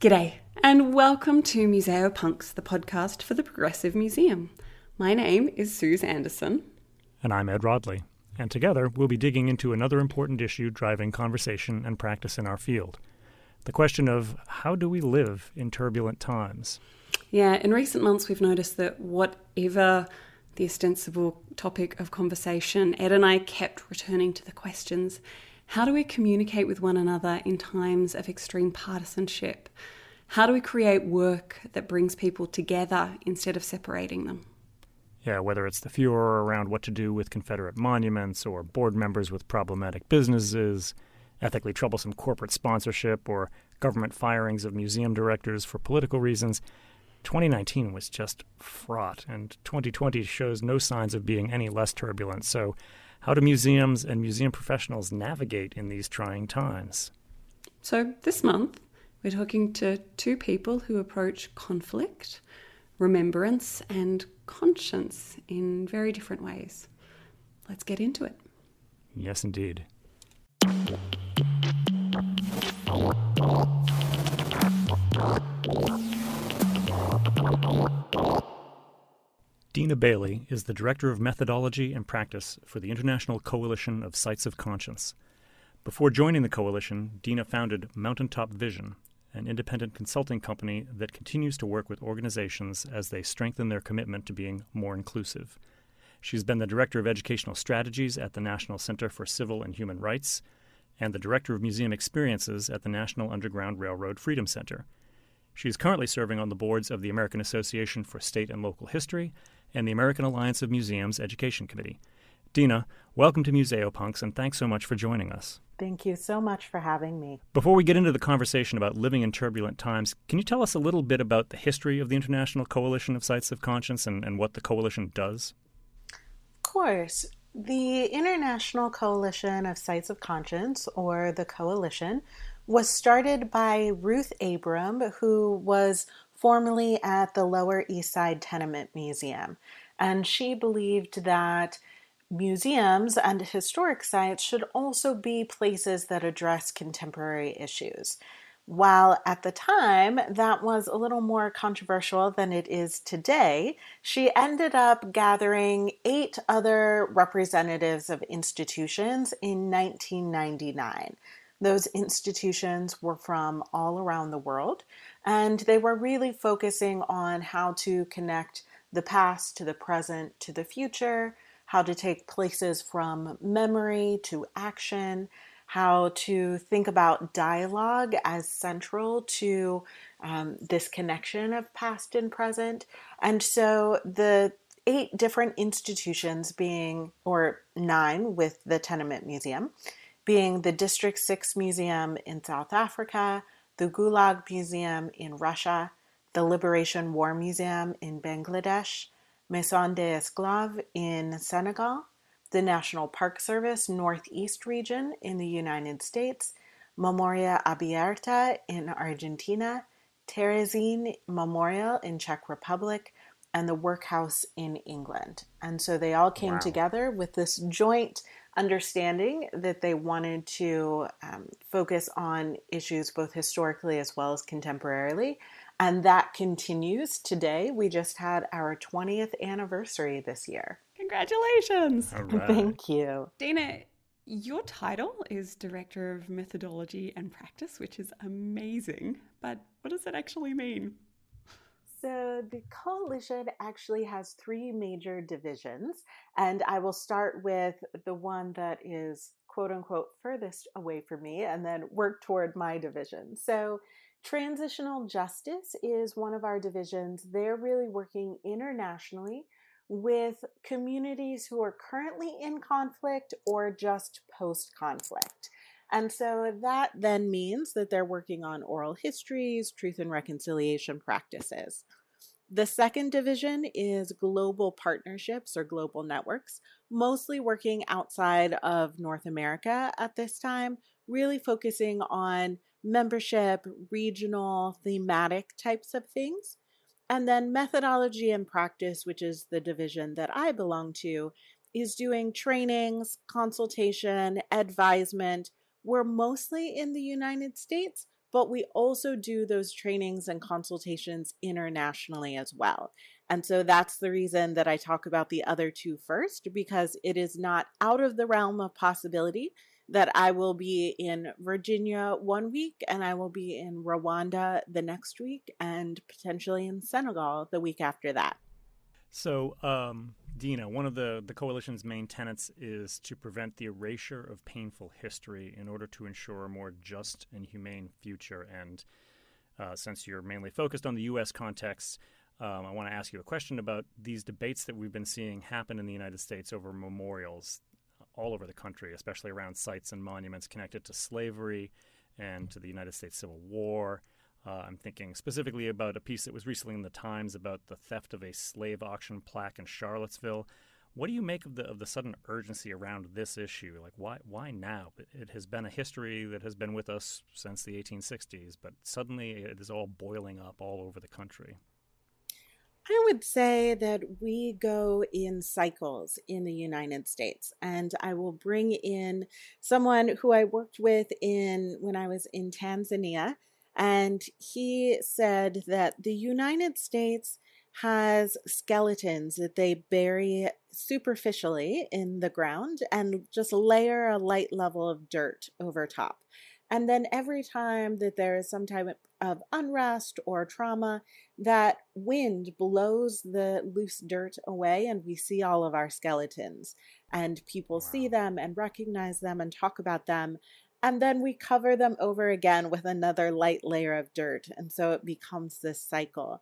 G'day, and welcome to Museo Punks, the podcast for the Progressive Museum. My name is Suze Anderson. And I'm Ed Rodley. And together, we'll be digging into another important issue driving conversation and practice in our field. The question of how do we live in turbulent times? Yeah, in recent months, we've noticed that whatever the ostensible topic of conversation, Ed and I kept returning to the questions. How do we communicate with one another in times of extreme partisanship? How do we create work that brings people together instead of separating them? Yeah, whether it's the furor around what to do with Confederate monuments or board members with problematic businesses, ethically troublesome corporate sponsorship, or government firings of museum directors for political reasons, 2019 was just fraught, and 2020 shows no signs of being any less turbulent. So how do museums and museum professionals navigate in these trying times? So this month, we're talking to two people who approach conflict, remembrance, and conscience in very different ways. Let's get into it. Yes, indeed. Dina Bailey is the Director of Methodology and Practice for the International Coalition of Sites of Conscience. Before joining the coalition, Dina founded Mountaintop Vision, an independent consulting company that continues to work with organizations as they strengthen their commitment to being more inclusive. She's been the Director of Educational Strategies at the National Center for Civil and Human Rights and the Director of Museum Experiences at the National Underground Railroad Freedom Center. She's currently serving on the boards of the American Association for State and Local History and the American Alliance of Museums Education Committee. Dina, welcome to Museo Punks, and thanks so much for joining us. Thank you so much for having me. Before we get into the conversation about living in turbulent times, can you tell us a little bit about the history of the International Coalition of Sites of Conscience and what the coalition does? Of course. The International Coalition of Sites of Conscience, or the Coalition, was started by Ruth Abram, who was formerly at the Lower East Side Tenement Museum. And she believed that museums and historic sites should also be places that address contemporary issues. While at the time that was a little more controversial than it is today, she ended up gathering 8 other representatives of institutions in 1999. Those institutions were from all around the world, and they were really focusing on how to connect the past to the present to the future, how to take places from memory to action, how to think about dialogue as central to this connection of past and present. And so the 8 different institutions being, or 9 with the Tenement Museum, being the District 6 Museum in South Africa, the Gulag Museum in Russia, the Liberation War Museum in Bangladesh, Maison des Esclaves in Senegal, the National Park Service Northeast Region in the United States, Memoria Abierta in Argentina, Terezín Memorial in Czech Republic, and the Workhouse in England. And so they all came together with this joint understanding that they wanted to focus on issues both historically as well as contemporarily. And that continues today. We just had our 20th anniversary this year. Congratulations. All right. Thank you. Dina, your title is Director of Methodology and Practice, which is amazing. But what does that actually mean? So the coalition actually has 3 major divisions, and I will start with the one that is quote unquote furthest away from me and then work toward my division. So transitional justice is one of our divisions. They're really working internationally with communities who are currently in conflict or just post-conflict. And so that then means that they're working on oral histories, truth and reconciliation practices. The second division is global partnerships or global networks, mostly working outside of North America at this time, really focusing on membership, regional, thematic types of things. And then methodology and practice, which is the division that I belong to, is doing trainings, consultation, advisement. We're mostly in the United States, But we also do those trainings and consultations internationally as well. And so that's the reason that I talk about the other two first, because it is not out of the realm of possibility that I will be in Virginia one week and I will be in Rwanda the next week and potentially in Senegal the week after that. So, Dina, one of the coalition's main tenets is to prevent the erasure of painful history in order to ensure a more just and humane future. And since you're mainly focused on the U.S. context, I want to ask you a question about these debates that we've been seeing happen in the United States over memorials all over the country, especially around sites and monuments connected to slavery and to the United States Civil War. I'm thinking specifically about a piece that was recently in the Times about the theft of a slave auction plaque in Charlottesville. What do you make of the sudden urgency around this issue? Like, why now? It has been a history that has been with us since the 1860s, but suddenly it is all boiling up all over the country. I would say that we go in cycles in the United States, and I will bring in someone who I worked with when I was in Tanzania, and he said that the United States has skeletons that they bury superficially in the ground and just layer a light level of dirt over top. And then every time that there is some type of unrest or trauma, that wind blows the loose dirt away and we see all of our skeletons. And people see them and recognize them and talk about them. And then we cover them over again with another light layer of dirt. And so it becomes this cycle.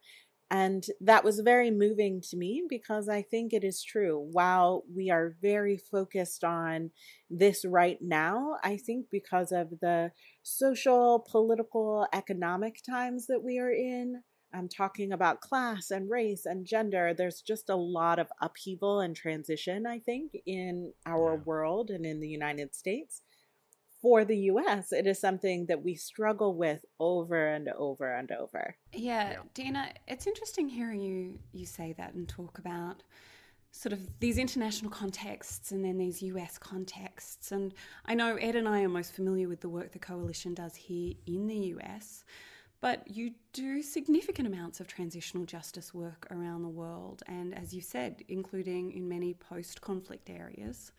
And that was very moving to me because I think it is true. While we are very focused on this right now, I think because of the social, political, economic times that we are in, I'm talking about class and race and gender, there's just a lot of upheaval and transition, I think, in our world and in the United States. For the U.S., it is something that we struggle with over and over and over. Yeah, Dina, it's interesting hearing you say that and talk about sort of these international contexts and then these U.S. contexts. And I know Ed and I are most familiar with the work the coalition does here in the U.S., but you do significant amounts of transitional justice work around the world. And as you said, including in many post-conflict areas.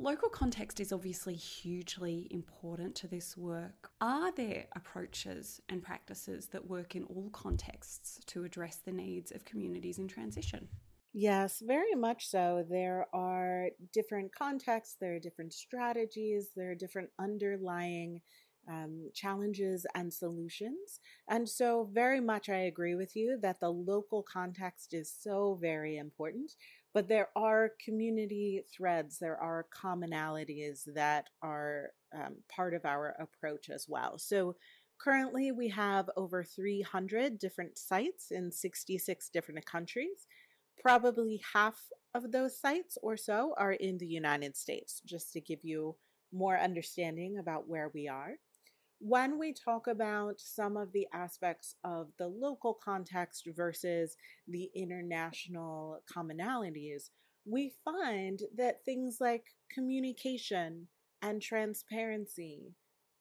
Local context is obviously hugely important to this work. Are there approaches and practices that work in all contexts to address the needs of communities in transition? Yes, very much so. There are different contexts, there are different strategies, there are different underlying challenges and solutions. And so very much I agree with you that the local context is so very important. But there are community threads, there are commonalities that are part of our approach as well. So currently we have over 300 different sites in 66 different countries. Probably half of those sites or so are in the United States, just to give you more understanding about where we are. When we talk about some of the aspects of the local context versus the international commonalities, we find that things like communication and transparency,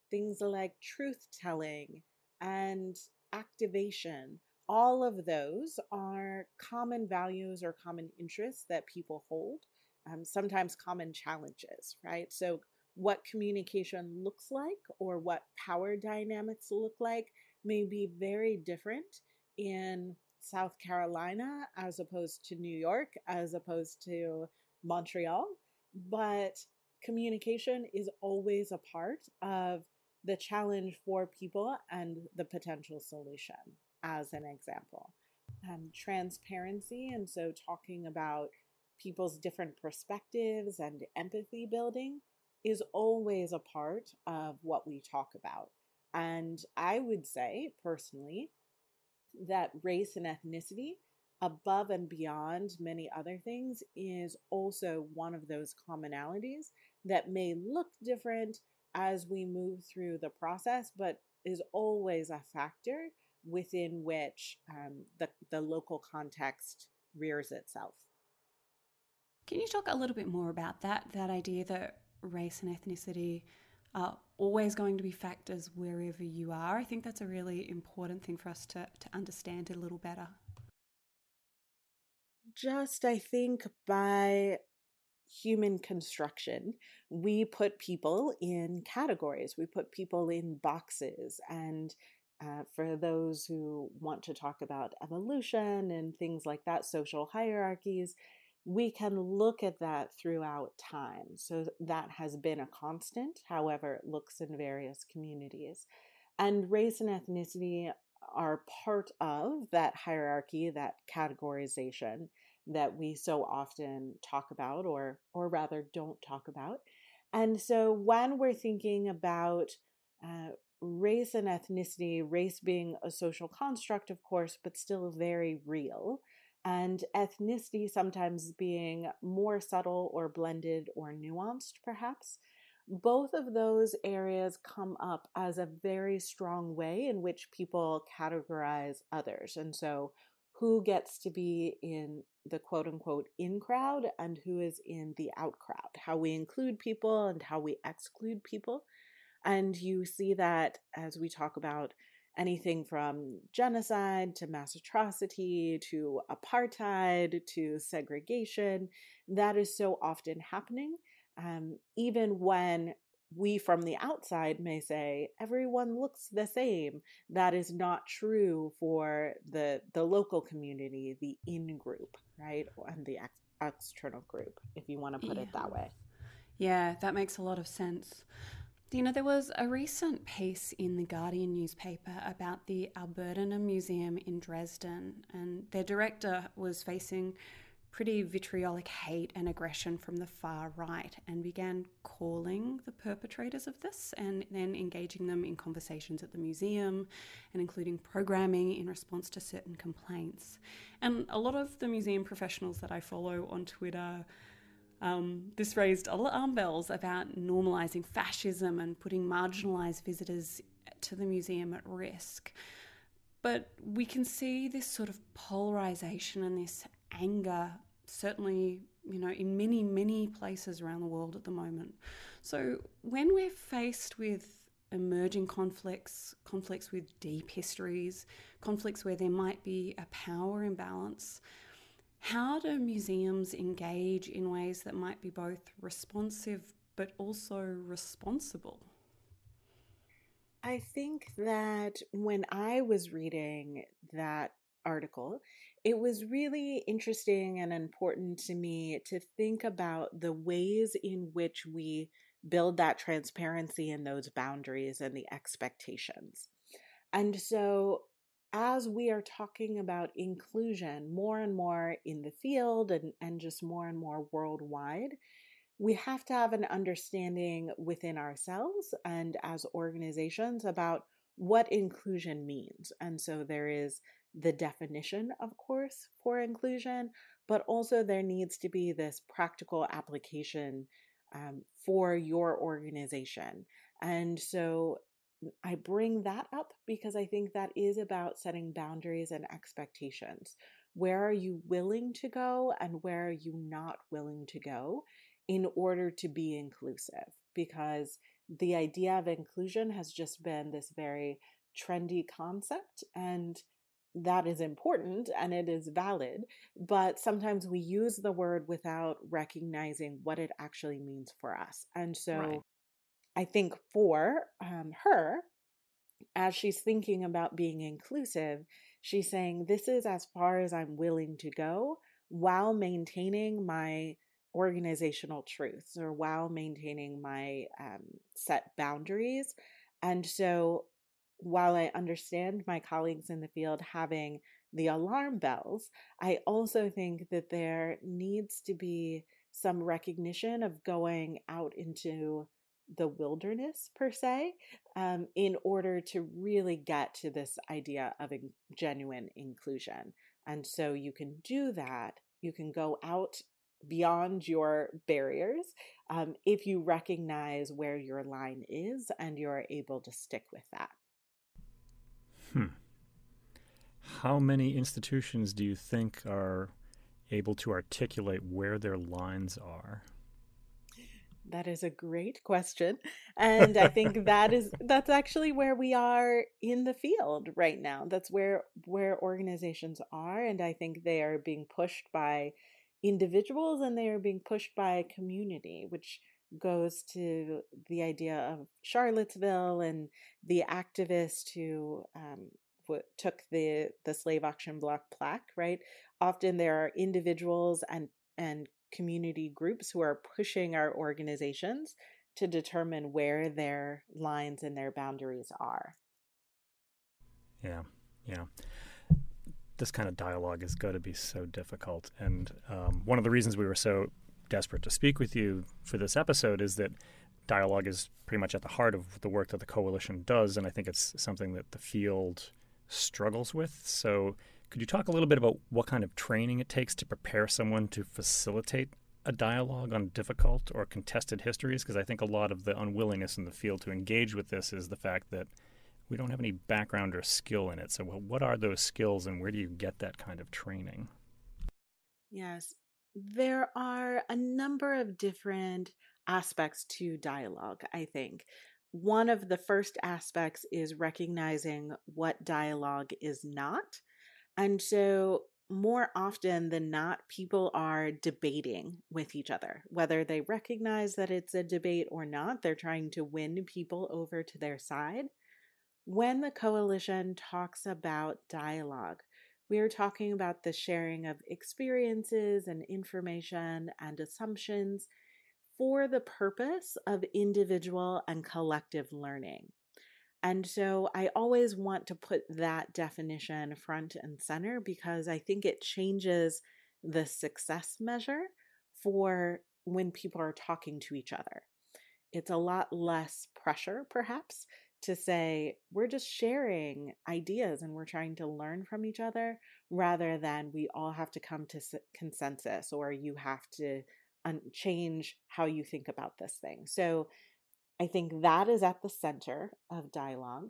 things like truth-telling and activation, all of those are common values or common interests that people hold, sometimes common challenges, right? So what communication looks like or what power dynamics look like may be very different in South Carolina as opposed to New York, as opposed to Montreal. But communication is always a part of the challenge for people and the potential solution, as an example. Transparency, and so talking about people's different perspectives and empathy building, is always a part of what we talk about. And I would say, personally, that race and ethnicity, above and beyond many other things, is also one of those commonalities that may look different as we move through the process, but is always a factor within which the local context rears itself. Can you talk a little bit more about that idea that race and ethnicity are always going to be factors wherever you are. I think that's a really important thing for us to understand a little better. Just, I think, by human construction, we put people in categories, we put people in boxes. And for those who want to talk about evolution and things like that, social hierarchies, we can look at that throughout time. So that has been a constant, however it looks in various communities. And race and ethnicity are part of that hierarchy, that categorization that we so often talk about, or rather don't talk about. And so when we're thinking about race and ethnicity, race being a social construct, of course, but still very real, and ethnicity sometimes being more subtle or blended or nuanced, perhaps, both of those areas come up as a very strong way in which people categorize others. And so who gets to be in the quote-unquote in-crowd and who is in the out-crowd, how we include people and how we exclude people. And you see that as we talk about anything from genocide to mass atrocity to apartheid to segregation, that is so often happening, even when we from the outside may say, everyone looks the same. That is not true for the local community, the in-group, right? And the external group, if you want to put it that way. Yeah, that makes a lot of sense. You know, there was a recent piece in the Guardian newspaper about the Albertina Museum in Dresden, and their director was facing pretty vitriolic hate and aggression from the far right and began calling the perpetrators of this and then engaging them in conversations at the museum and including programming in response to certain complaints. And a lot of the museum professionals that I follow on Twitter, this raised alarm bells about normalising fascism and putting marginalised visitors to the museum at risk. But we can see this sort of polarisation and this anger, certainly, you know, in many, many places around the world at the moment. So when we're faced with emerging conflicts, conflicts with deep histories, conflicts where there might be a power imbalance, how do museums engage in ways that might be both responsive but also responsible? I think that when I was reading that article, it was really interesting and important to me to think about the ways in which we build that transparency and those boundaries and the expectations. And so as we are talking about inclusion more and more in the field and just more and more worldwide, we have to have an understanding within ourselves and as organizations about what inclusion means. And so there is the definition, of course, for inclusion, but also there needs to be this practical application for your organization. And so I bring that up because I think that is about setting boundaries and expectations. Where are you willing to go and where are you not willing to go in order to be inclusive? Because the idea of inclusion has just been this very trendy concept, and that is important and it is valid, but sometimes we use the word without recognizing what it actually means for us. And so right. I think for her, as she's thinking about being inclusive, she's saying, this is as far as I'm willing to go while maintaining my organizational truths or while maintaining my set boundaries. And so while I understand my colleagues in the field having the alarm bells, I also think that there needs to be some recognition of going out into the wilderness, per se, in order to really get to this idea of genuine inclusion. And so you can do that. You can go out beyond your barriers if you recognize where your line is and you're able to stick with that. How many institutions do you think are able to articulate where their lines are? That is a great question. And I think that's actually where we are in the field right now. That's where organizations are. And I think they are being pushed by individuals and they are being pushed by community, which goes to the idea of Charlottesville and the activist who took the slave auction block plaque, right? Often there are individuals and community groups who are pushing our organizations to determine where their lines and their boundaries are. Yeah. This kind of dialogue is going to be so difficult. And one of the reasons we were so desperate to speak with you for this episode is that dialogue is pretty much at the heart of the work that the coalition does. And I think it's something that the field struggles with. So could you talk a little bit about what kind of training it takes to prepare someone to facilitate a dialogue on difficult or contested histories? Because I think a lot of the unwillingness in the field to engage with this is the fact that we don't have any background or skill in it. So what are those skills and where do you get that kind of training? Yes, there are a number of different aspects to dialogue, I think. One of the first aspects is recognizing what dialogue is not. And so more often than not, people are debating with each other, whether they recognize that it's a debate or not. They're trying to win people over to their side. When the coalition talks about dialogue, we are talking about the sharing of experiences and information and assumptions for the purpose of individual and collective learning. And so I always want to put that definition front and center because I think it changes the success measure for when people are talking to each other. It's a lot less pressure, perhaps, to say we're just sharing ideas and we're trying to learn from each other rather than we all have to come to consensus or you have to change how you think about this thing. So I think that is at the center of dialogue.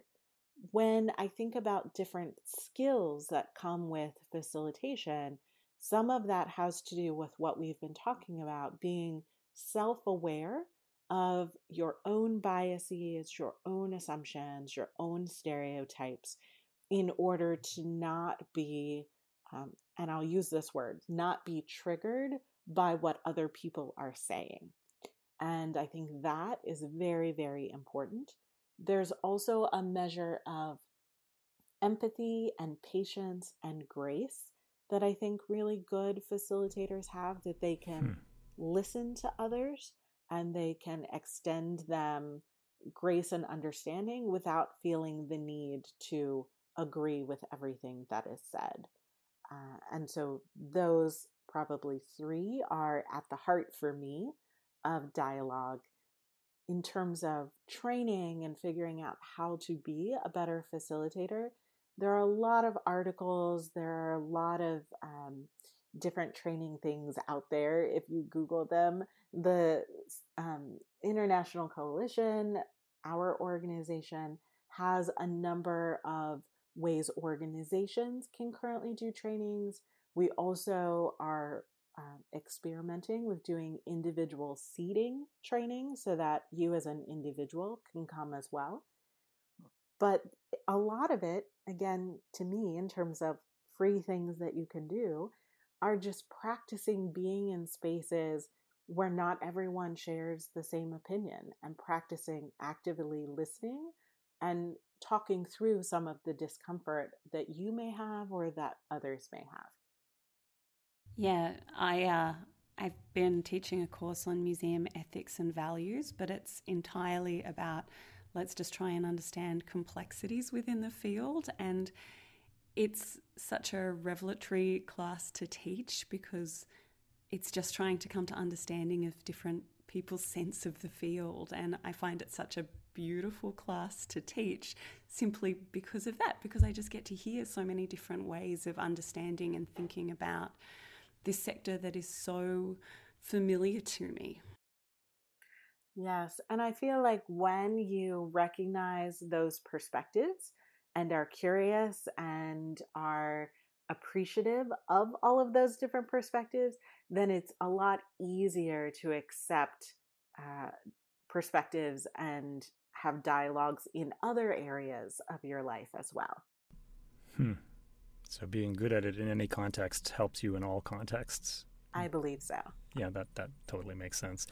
When I think about different skills that come with facilitation, some of that has to do with what we've been talking about, being self-aware of your own biases, your own assumptions, your own stereotypes in order to not be, and I'll use this word, not be triggered by what other people are saying. And I think that is very, very important. There's also a measure of empathy and patience and grace that I think really good facilitators have, that they can listen to others and they can extend them grace and understanding without feeling the need to agree with everything that is said. And so those probably three are at the heart for me of dialogue. In terms of training and figuring out how to be a better facilitator, there are a lot of articles, there are a lot of different training things out there. If you Google them, the International Coalition, our organization, has a number of ways organizations can currently do trainings. We also are experimenting with doing individual seating training so that you as an individual can come as well. But a lot of it, again, to me, in terms of free things that you can do, are just practicing being in spaces where not everyone shares the same opinion and practicing actively listening and talking through some of the discomfort that you may have or that others may have. Yeah, I've been teaching a course on museum ethics and values, but it's entirely about let's just try and understand complexities within the field. And it's such a revelatory class to teach because it's just trying to come to understanding of different people's sense of the field. And I find it such a beautiful class to teach simply because of that, because I just get to hear so many different ways of understanding and thinking about this sector that is so familiar to me. Yes, and I feel like when you recognize those perspectives and are curious and are appreciative of all of those different perspectives, then it's a lot easier to accept perspectives and have dialogues in other areas of your life as well. So being good at it in any context helps you in all contexts. I believe so. Yeah, that totally makes sense.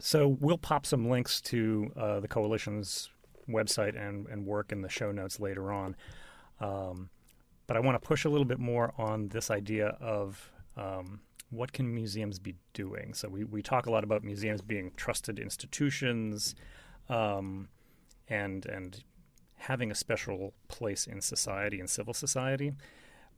So we'll pop some links to the Coalition's website and work in the show notes later on. But I want to push a little bit more on this idea of what can museums be doing? So we talk a lot about museums being trusted institutions and having a special place in society and civil society.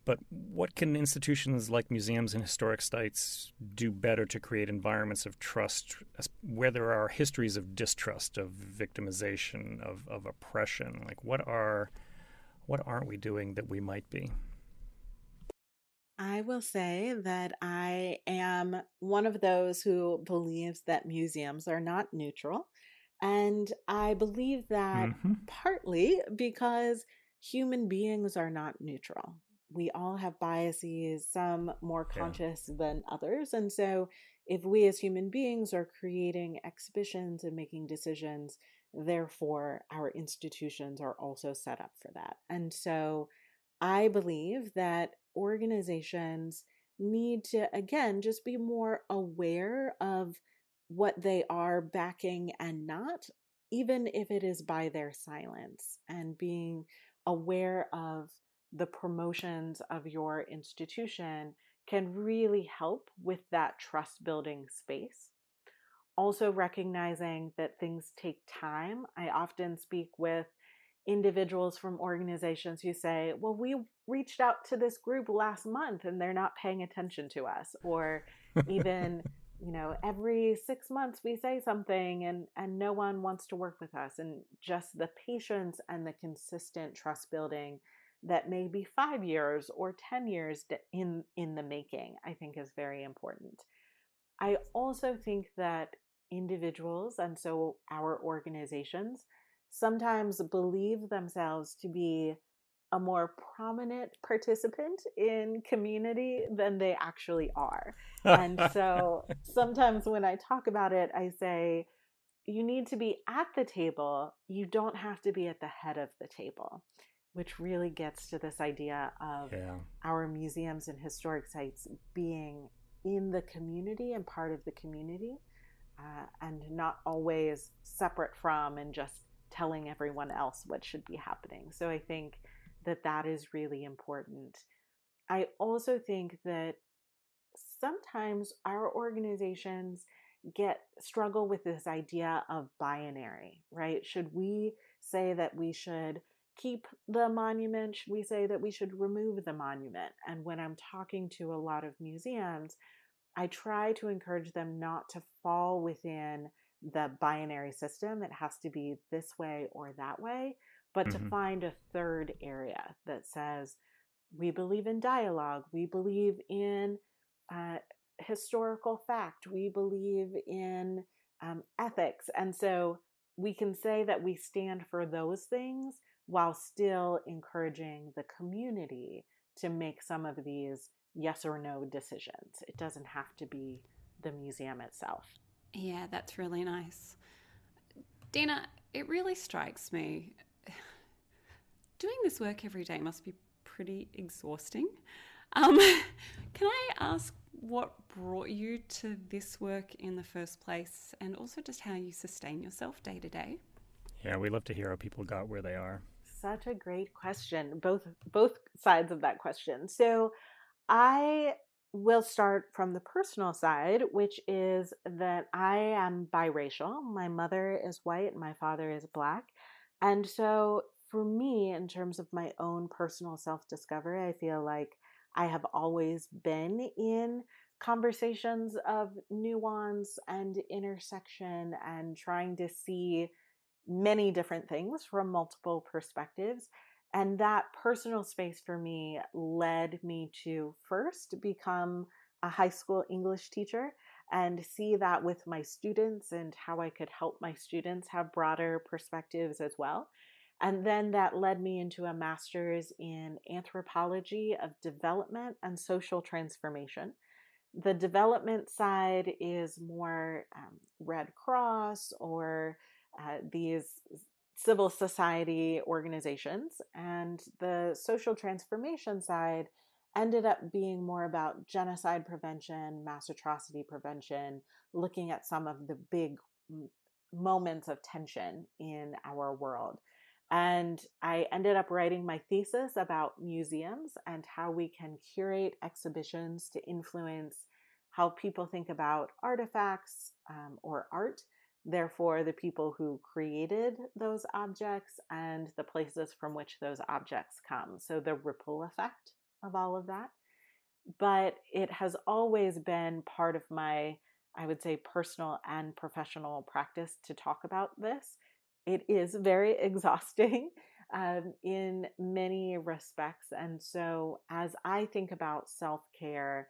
But what can institutions like museums and historic sites do better to create environments of trust where there are histories of distrust, of victimization, of oppression? Like what aren't we doing that we might be? I will say that I am one of those who believes that museums are not neutral. And I believe that partly because human beings are not neutral. We all have biases, some more conscious than others. And so if we as human beings are creating exhibitions and making decisions, therefore our institutions are also set up for that. And so I believe that organizations need to, again, just be more aware of what they are backing and not, even if it is by their silence, and being aware of the promotions of your institution can really help with that trust building space. Also recognizing that things take time. I often speak with individuals from organizations who say, well, we reached out to this group last month and they're not paying attention to us. Or even, you know, every 6 months we say something and no one wants to work with us. And just the patience and the consistent trust building that may be 5 years or 10 years in the making, I think is very important. I also think that individuals, and so our organizations, sometimes believe themselves to be a more prominent participant in community than they actually are. And so sometimes when I talk about it, I say, you need to be at the table. You don't have to be at the head of the table, which really gets to this idea of our museums and historic sites being in the community and part of the community, and not always separate from and just telling everyone else what should be happening. So I think that that is really important. I also think that sometimes our organizations struggle with this idea of binary, right? Should we say that we should keep the monument? Should we say that we should remove the monument? And when I'm talking to a lot of museums, I try to encourage them not to fall within the binary system. It has to be this way or that way, but to find a third area that says, we believe in dialogue, we believe in historical fact, we believe in ethics. And so we can say that we stand for those things while still encouraging the community to make some of these yes or no decisions. It doesn't have to be the museum itself. Yeah, that's really nice. Dina, it really strikes me, doing this work every day must be pretty exhausting. Can I ask what brought you to this work in the first place, and also just how you sustain yourself day to day? Yeah, we love to hear how people got where they are. Such a great question, both sides of that question. So I will start from the personal side, which is that I am biracial. My mother is white, my father is Black. And so for me, in terms of my own personal self-discovery, I feel like I have always been in conversations of nuance and intersection and trying to see many different things from multiple perspectives. And that personal space for me led me to first become a high school English teacher and see that with my students and how I could help my students have broader perspectives as well. And then that led me into a master's in anthropology of development and social transformation. The development side is more Red Cross or these civil society organizations. And the social transformation side ended up being more about genocide prevention, mass atrocity prevention, looking at some of the big moments of tension in our world. And I ended up writing my thesis about museums and how we can curate exhibitions to influence how people think about artifacts or art, therefore the people who created those objects and the places from which those objects come. So the ripple effect of all of that. But it has always been part of my, I would say, personal and professional practice to talk about this. It is very exhausting in many respects. And so as I think about self-care,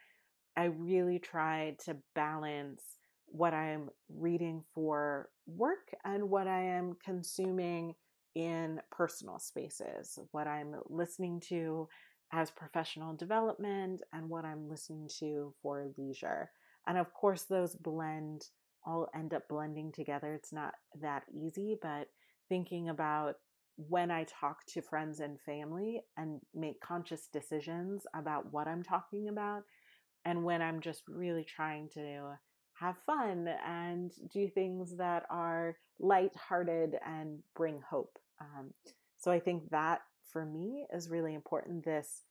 I really try to balance what I'm reading for work and what I am consuming in personal spaces, what I'm listening to as professional development and what I'm listening to for leisure. And of course, those blend all end up blending together. It's not that easy, but thinking about when I talk to friends and family and make conscious decisions about what I'm talking about, and when I'm just really trying to have fun and do things that are lighthearted and bring hope. So I think that for me is really important, this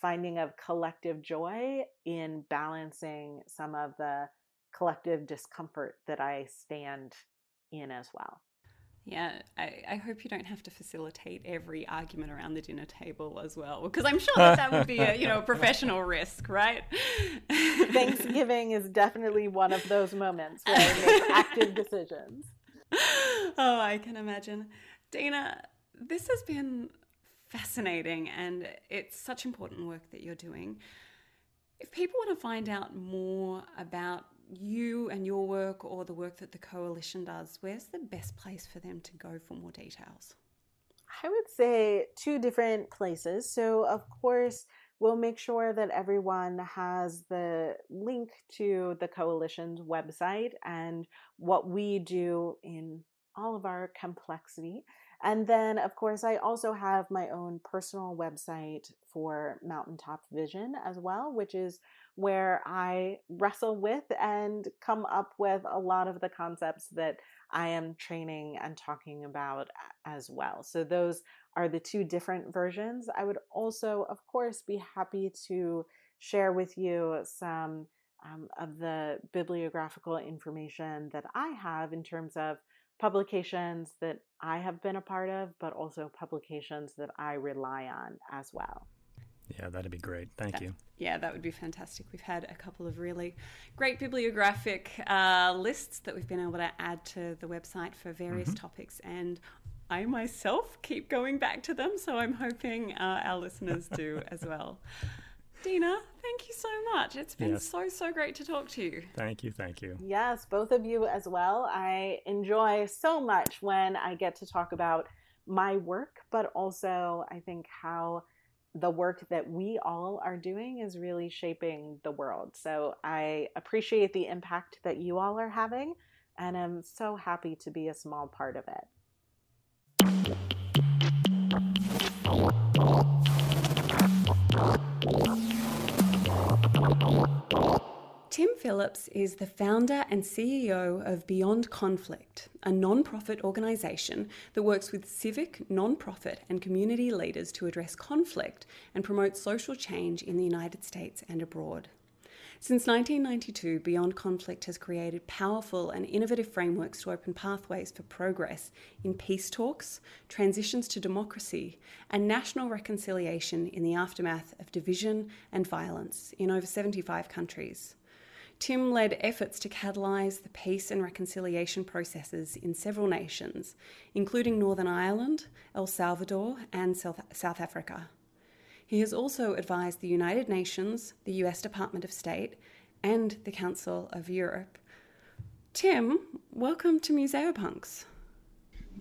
finding of collective joy in balancing some of the collective discomfort that I stand in as well. Yeah, I hope you don't have to facilitate every argument around the dinner table as well, because I'm sure that would be a professional risk, right? Thanksgiving is definitely one of those moments where I make active decisions. Oh, I can imagine. Dina, this has been fascinating, and it's such important work that you're doing. If people want to find out more about you and your work or the work that the coalition does, where's the best place for them to go for more details? I would say two different places. So of course, we'll make sure that everyone has the link to the coalition's website and what we do in all of our complexity. And then, of course, I also have my own personal website for Mountaintop Vision as well, which is where I wrestle with and come up with a lot of the concepts that I am training and talking about as well. So those are the two different versions. I would also, of course, be happy to share with you some of the bibliographical information that I have in terms of publications that I have been a part of, but also publications that I rely on as well. Yeah, that'd be great. Thank you. Yeah, that would be fantastic. We've had a couple of really great bibliographic lists that we've been able to add to the website for various topics, and I myself keep going back to them, so I'm hoping our listeners do as well. Dina, thank you so much. It's been so great to talk to you. Thank you. Yes, both of you as well. I enjoy so much when I get to talk about my work, but also I think how the work that we all are doing is really shaping the world. So I appreciate the impact that you all are having, and I'm so happy to be a small part of it. Tim Phillips is the founder and CEO of Beyond Conflict, a non-profit organisation that works with civic, non-profit and community leaders to address conflict and promote social change in the United States and abroad. Since 1992, Beyond Conflict has created powerful and innovative frameworks to open pathways for progress in peace talks, transitions to democracy, and national reconciliation in the aftermath of division and violence in over 75 countries. Tim led efforts to catalyse the peace and reconciliation processes in several nations, including Northern Ireland, El Salvador, and South Africa. He has also advised the United Nations, the US Department of State, and the Council of Europe. Tim, welcome to Museo Punks.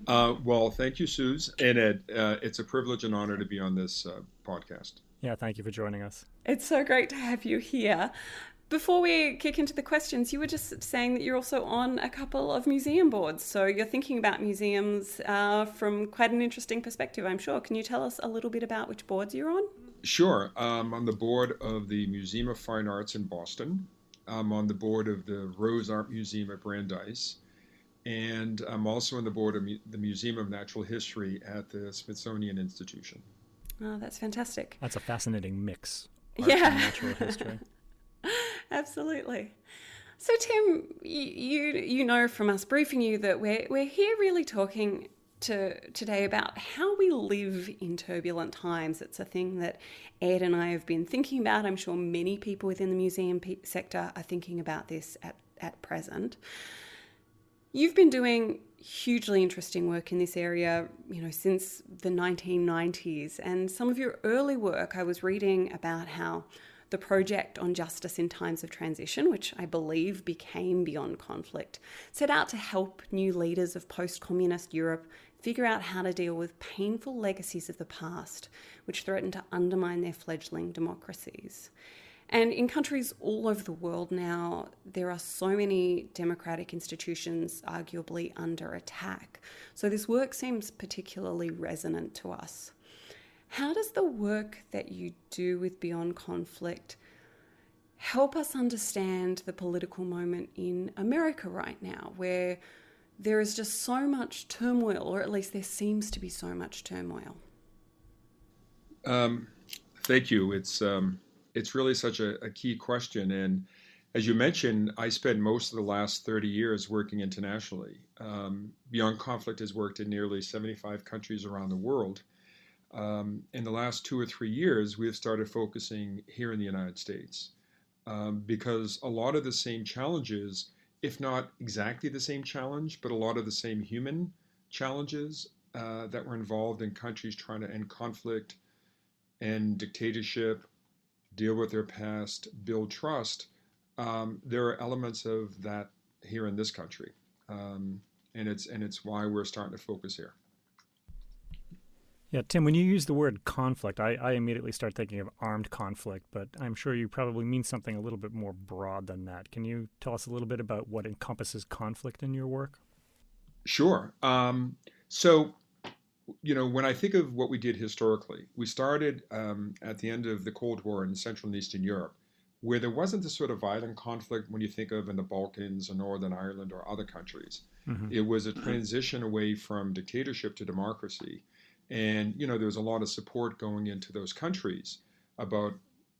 Well, thank you, Suze and Ed. It's a privilege and honor to be on this podcast. Yeah, thank you for joining us. It's so great to have you here. Before we kick into the questions, you were just saying that you're also on a couple of museum boards. So you're thinking about museums from quite an interesting perspective, I'm sure. Can you tell us a little bit about which boards you're on? Sure. I'm on the board of the Museum of Fine Arts in Boston. I'm on the board of the Rose Art Museum at Brandeis. And I'm also on the board of the Museum of Natural History at the Smithsonian Institution. Oh, that's fantastic. That's a fascinating mix. Art and natural history. Absolutely. So, Tim, you know from us briefing you that we're here really talking today about how we live in turbulent times. It's a thing that Ed and I have been thinking about. I'm sure many people within the museum sector are thinking about this at present. You've been doing hugely interesting work in this area, since the 1990s. And some of your early work, I was reading about how the Project on Justice in Times of Transition, which I believe became Beyond Conflict, set out to help new leaders of post-communist Europe figure out how to deal with painful legacies of the past, which threaten to undermine their fledgling democracies. And in countries all over the world now, there are so many democratic institutions arguably under attack. So this work seems particularly resonant to us. How does the work that you do with Beyond Conflict help us understand the political moment in America right now, where there is just so much turmoil, or at least there seems to be so much turmoil? Thank you. It's really such a key question. And as you mentioned, I spent most of the last 30 years working internationally. Beyond Conflict has worked in nearly 75 countries around the world. In the last 2 or 3 years, we have started focusing here in the United States because a lot of the same challenges, if not exactly the same challenge, but a lot of the same human challenges that were involved in countries trying to end conflict, end dictatorship, deal with their past, build trust, there are elements of that here in this country. And it's why we're starting to focus here. Yeah, Tim, when you use the word conflict, I immediately start thinking of armed conflict, but I'm sure you probably mean something a little bit more broad than that. Can you tell us a little bit about what encompasses conflict in your work? Sure. So, when I think of what we did historically, we started at the end of the Cold War in Central and Eastern Europe, where there wasn't the sort of violent conflict when you think of in the Balkans or Northern Ireland or other countries. Mm-hmm. It was a transition away from dictatorship to democracy. And, there was a lot of support going into those countries about,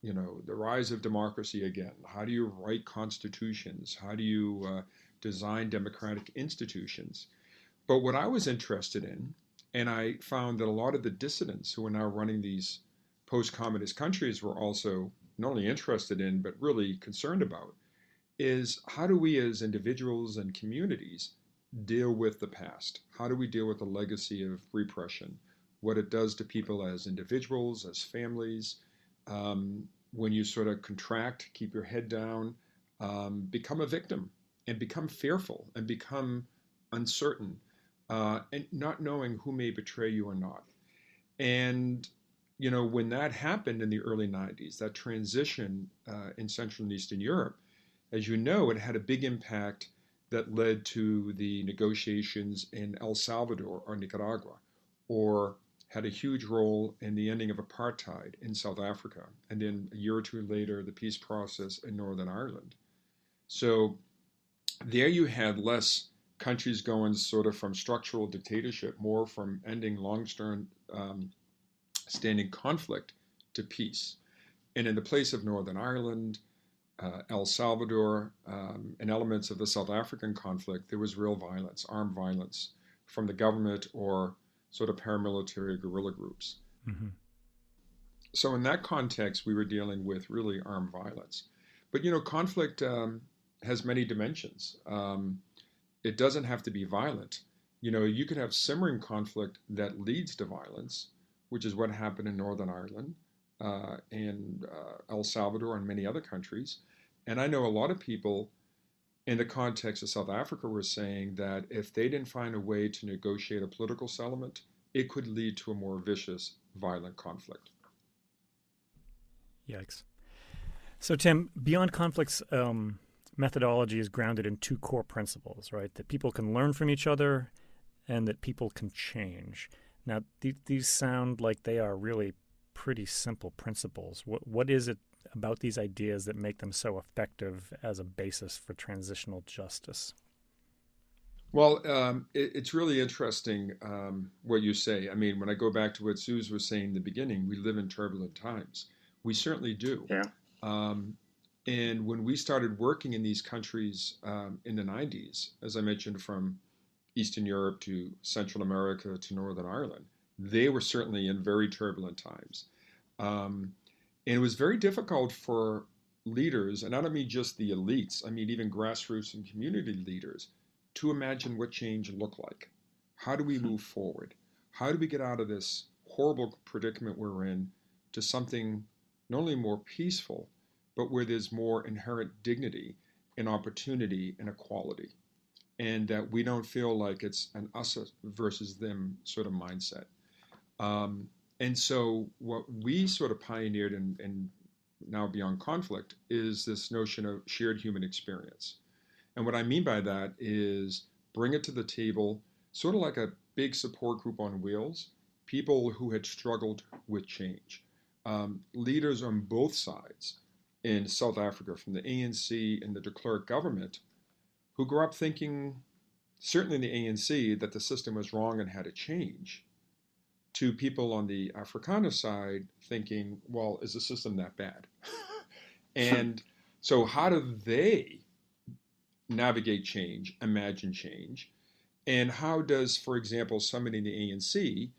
the rise of democracy again. How do you write constitutions? How do you design democratic institutions? But what I was interested in, and I found that a lot of the dissidents who are now running these post-communist countries were also not only interested in, but really concerned about, is how do we as individuals and communities deal with the past? How do we deal with the legacy of repression? What it does to people as individuals, as families, when you sort of contract, keep your head down, become a victim and become fearful and become uncertain and not knowing who may betray you or not. And, when that happened in the early 90s, that transition in Central and Eastern Europe, as you know, it had a big impact that led to the negotiations in El Salvador or Nicaragua, or had a huge role in the ending of apartheid in South Africa, and then a year or two later, the peace process in Northern Ireland. So there you had less countries going sort of from structural dictatorship, more from ending long-term standing conflict to peace. And in the place of Northern Ireland, El Salvador, and elements of the South African conflict, there was real violence, armed violence from the government or sort of paramilitary guerrilla groups. Mm-hmm. So in that context, we were dealing with really armed violence. But, conflict has many dimensions. It doesn't have to be violent. You could have simmering conflict that leads to violence, which is what happened in Northern Ireland and El Salvador and many other countries. And I know a lot of people in the context of South Africa were saying that if they didn't find a way to negotiate a political settlement, it could lead to a more vicious, violent conflict. Yikes. So, Tim, Beyond Conflict's methodology is grounded in two core principles, right? That people can learn from each other and that people can change. Now, these sound like they are really pretty simple principles. What is it about these ideas that make them so effective as a basis for transitional justice? Well, it's really interesting what you say. I mean, when I go back to what Suze was saying in the beginning, we live in turbulent times. We certainly do. Yeah. And when we started working in these countries in the 90s, as I mentioned, from Eastern Europe to Central America to Northern Ireland, they were certainly in very turbulent times. And it was very difficult for leaders, and I don't mean just the elites, I mean even grassroots and community leaders, to imagine what change looked like. How do we move forward? How do we get out of this horrible predicament we're in to something not only more peaceful, but where there's more inherent dignity and opportunity and equality, and that we don't feel like it's an us versus them sort of mindset. And so what we sort of pioneered in now Beyond Conflict is this notion of shared human experience. And what I mean by that is bring it to the table, sort of like a big support group on wheels, people who had struggled with change. Leaders on both sides in South Africa, from the ANC and the de Klerk government, who grew up thinking, certainly in the ANC, that the system was wrong and had to change, to people on the Afrikaner side thinking, well, is the system that bad? And so how do they navigate change, imagine change? And how does, for example, somebody in the ANC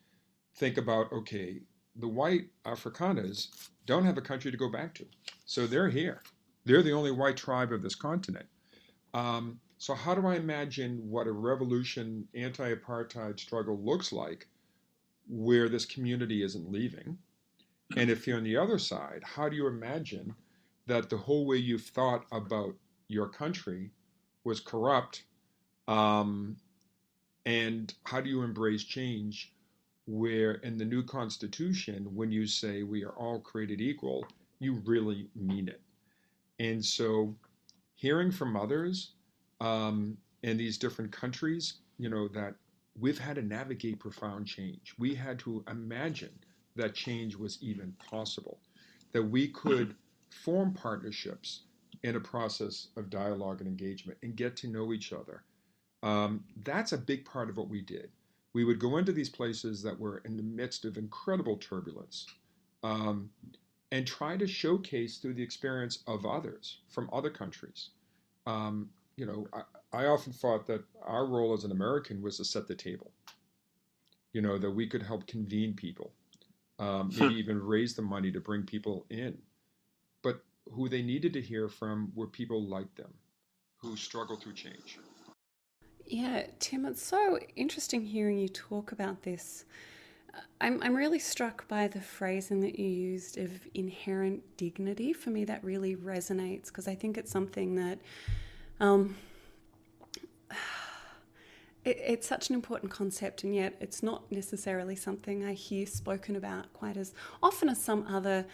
think about, okay, the white Afrikaners don't have a country to go back to. So they're here. They're the only white tribe of this continent. So how do I imagine what a revolution, anti-apartheid struggle looks like where this community isn't leaving? And if you're on the other side, how do you imagine that the whole way you've thought about your country was corrupt? And how do you embrace change where in the new constitution, when you say we are all created equal, you really mean it? And so hearing from others in these different countries, you know, that we've had to navigate profound change. We had to imagine that change was even possible, that we could form partnerships in a process of dialogue and engagement and get to know each other. That's a big part of what we did. We would go into these places that were in the midst of incredible turbulence and try to showcase through the experience of others from other countries. You know, I often thought that our role as an American was to set the table, you know, that we could help convene people, maybe even raise the money to bring people in. But who they needed to hear from were people like them who struggle through change. Yeah, Tim, it's so interesting hearing you talk about this. I'm really struck by the phrasing that you used of inherent dignity. For me, that really resonates because I think it's something that it's such an important concept, and yet it's not necessarily something I hear spoken about quite as often as some other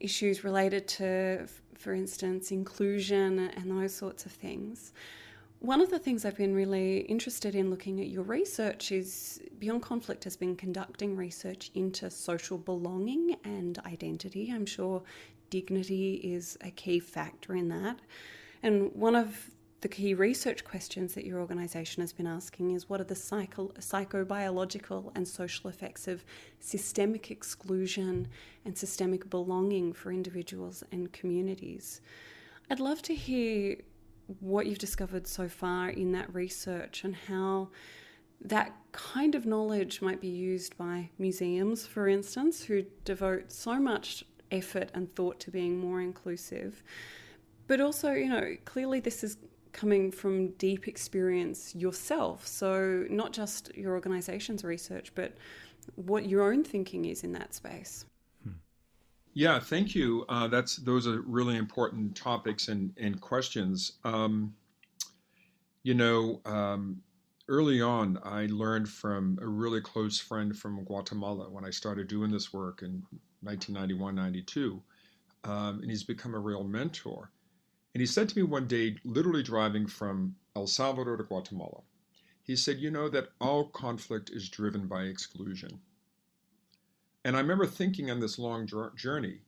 issues related to, for instance, inclusion and those sorts of things. One of the things I've been really interested in looking at your research is Beyond Conflict has been conducting research into social belonging and identity. I'm sure dignity is a key factor in that. And one of the key research questions that your organisation has been asking is what are the psychobiological and social effects of systemic exclusion and systemic belonging for individuals and communities? I'd love to hear what you've discovered so far in that research and how that kind of knowledge might be used by museums, for instance, who devote so much effort and thought to being more inclusive. But also, you know, clearly this is coming from deep experience yourself. So not just your organization's research, but what your own thinking is in that space. Yeah, thank you. Those are really important topics and questions. Early on, I learned from a really close friend from Guatemala when I started doing this work in 1991, 92, and he's become a real mentor. And he said to me one day, literally driving from El Salvador to Guatemala, he said, you know that all conflict is driven by exclusion. And I remember thinking on this long journey,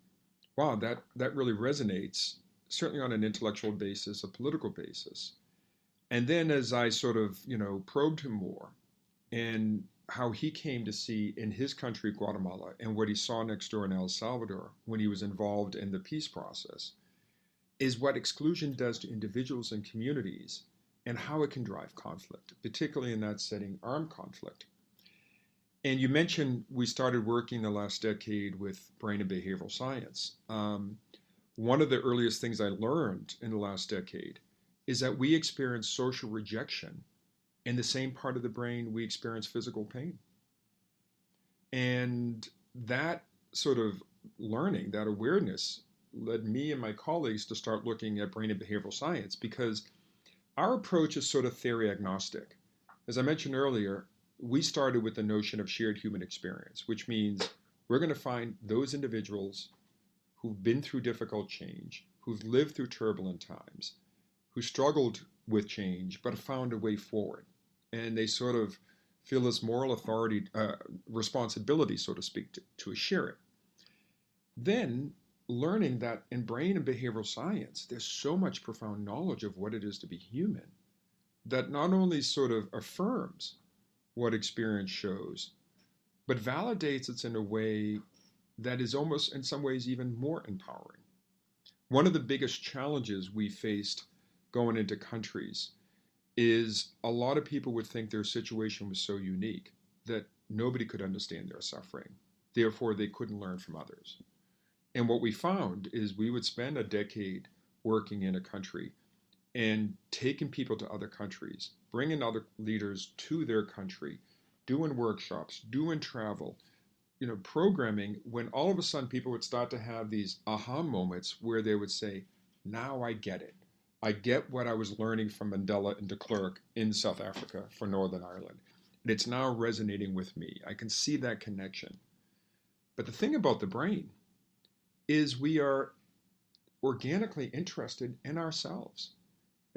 wow, that really resonates, certainly on an intellectual basis, a political basis. And then as I sort of, probed him more and how he came to see in his country, Guatemala, and what he saw next door in El Salvador when he was involved in the peace process, is what exclusion does to individuals and communities and how it can drive conflict, particularly in that setting, armed conflict. And you mentioned we started working the last decade with brain and behavioral science. One of the earliest things I learned in the last decade is that we experience social rejection in the same part of the brain we experience physical pain. And that sort of learning, that awareness, led me and my colleagues to start looking at brain and behavioral science, because our approach is sort of theory agnostic. As I mentioned earlier, we started with the notion of shared human experience, which means we're going to find those individuals who've been through difficult change, who've lived through turbulent times, who struggled with change, but found a way forward. And they sort of feel this moral authority, responsibility, so to speak, to share it. Then learning that in brain and behavioral science, there's so much profound knowledge of what it is to be human that not only sort of affirms what experience shows, but validates it in a way that is almost in some ways even more empowering. One of the biggest challenges we faced going into countries is a lot of people would think their situation was so unique that nobody could understand their suffering. Therefore, they couldn't learn from others. And what we found is we would spend a decade working in a country and taking people to other countries, bringing other leaders to their country, doing workshops, doing travel, programming, when all of a sudden people would start to have these aha moments where they would say, now I get it. I get what I was learning from Mandela and de Klerk in South Africa for Northern Ireland. And it's now resonating with me. I can see that connection. But the thing about the brain is we are organically interested in ourselves.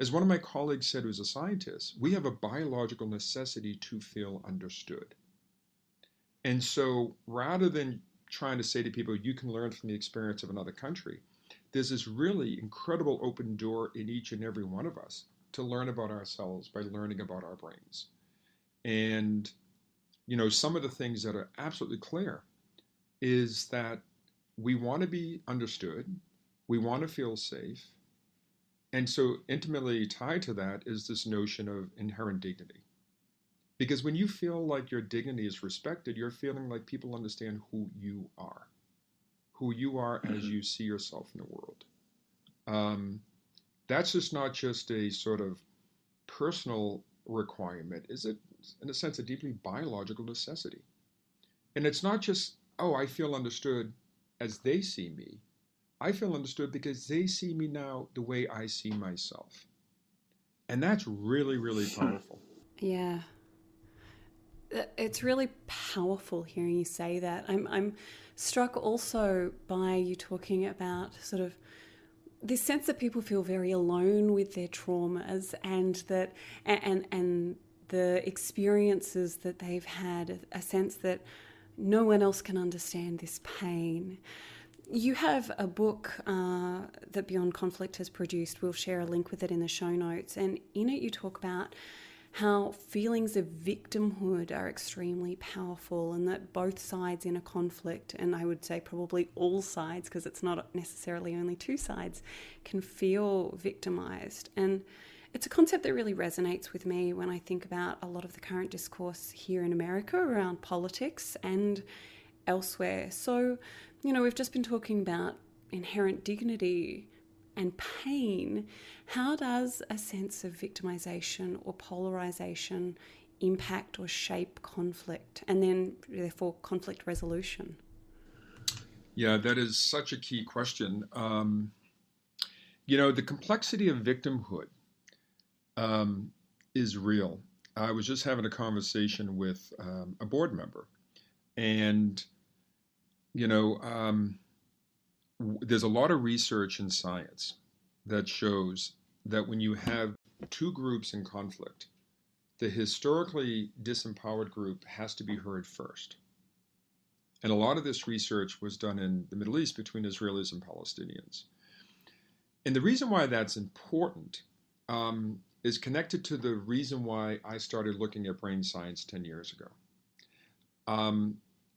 As one of my colleagues said, who's a scientist, we have a biological necessity to feel understood. And so rather than trying to say to people, you can learn from the experience of another country, there's this really incredible open door in each and every one of us to learn about ourselves by learning about our brains. And, some of the things that are absolutely clear is that we want to be understood, we want to feel safe, and so intimately tied to that is this notion of inherent dignity. Because when you feel like your dignity is respected, you're feeling like people understand who you are as you see yourself in the world. That's just not just a sort of personal requirement. It's, in a sense, a deeply biological necessity. And it's not just, I feel understood as they see me. I feel understood because they see me now the way I see myself. And that's really, really powerful. Yeah. It's really powerful hearing you say that. I'm struck also by you talking about sort of this sense that people feel very alone with their traumas and the experiences that they've had, a sense that no one else can understand this pain. You have a book that Beyond Conflict has produced. We'll share a link with it in the show notes. And in it you talk about how feelings of victimhood are extremely powerful, and that both sides in a conflict, and I would say probably all sides because it's not necessarily only two sides, can feel victimized. And it's a concept that really resonates with me when I think about a lot of the current discourse here in America around politics and elsewhere. So, we've just been talking about inherent dignity and pain. How does a sense of victimization or polarization impact or shape conflict, and then therefore conflict resolution? Yeah, that is such a key question. The complexity of victimhood is real. I was just having a conversation with a board member, and there's a lot of research in science that shows that when you have two groups in conflict, the historically disempowered group has to be heard first. And a lot of this research was done in the Middle East between Israelis and Palestinians. And the reason why that's important is connected to the reason why I started looking at brain science 10 years ago.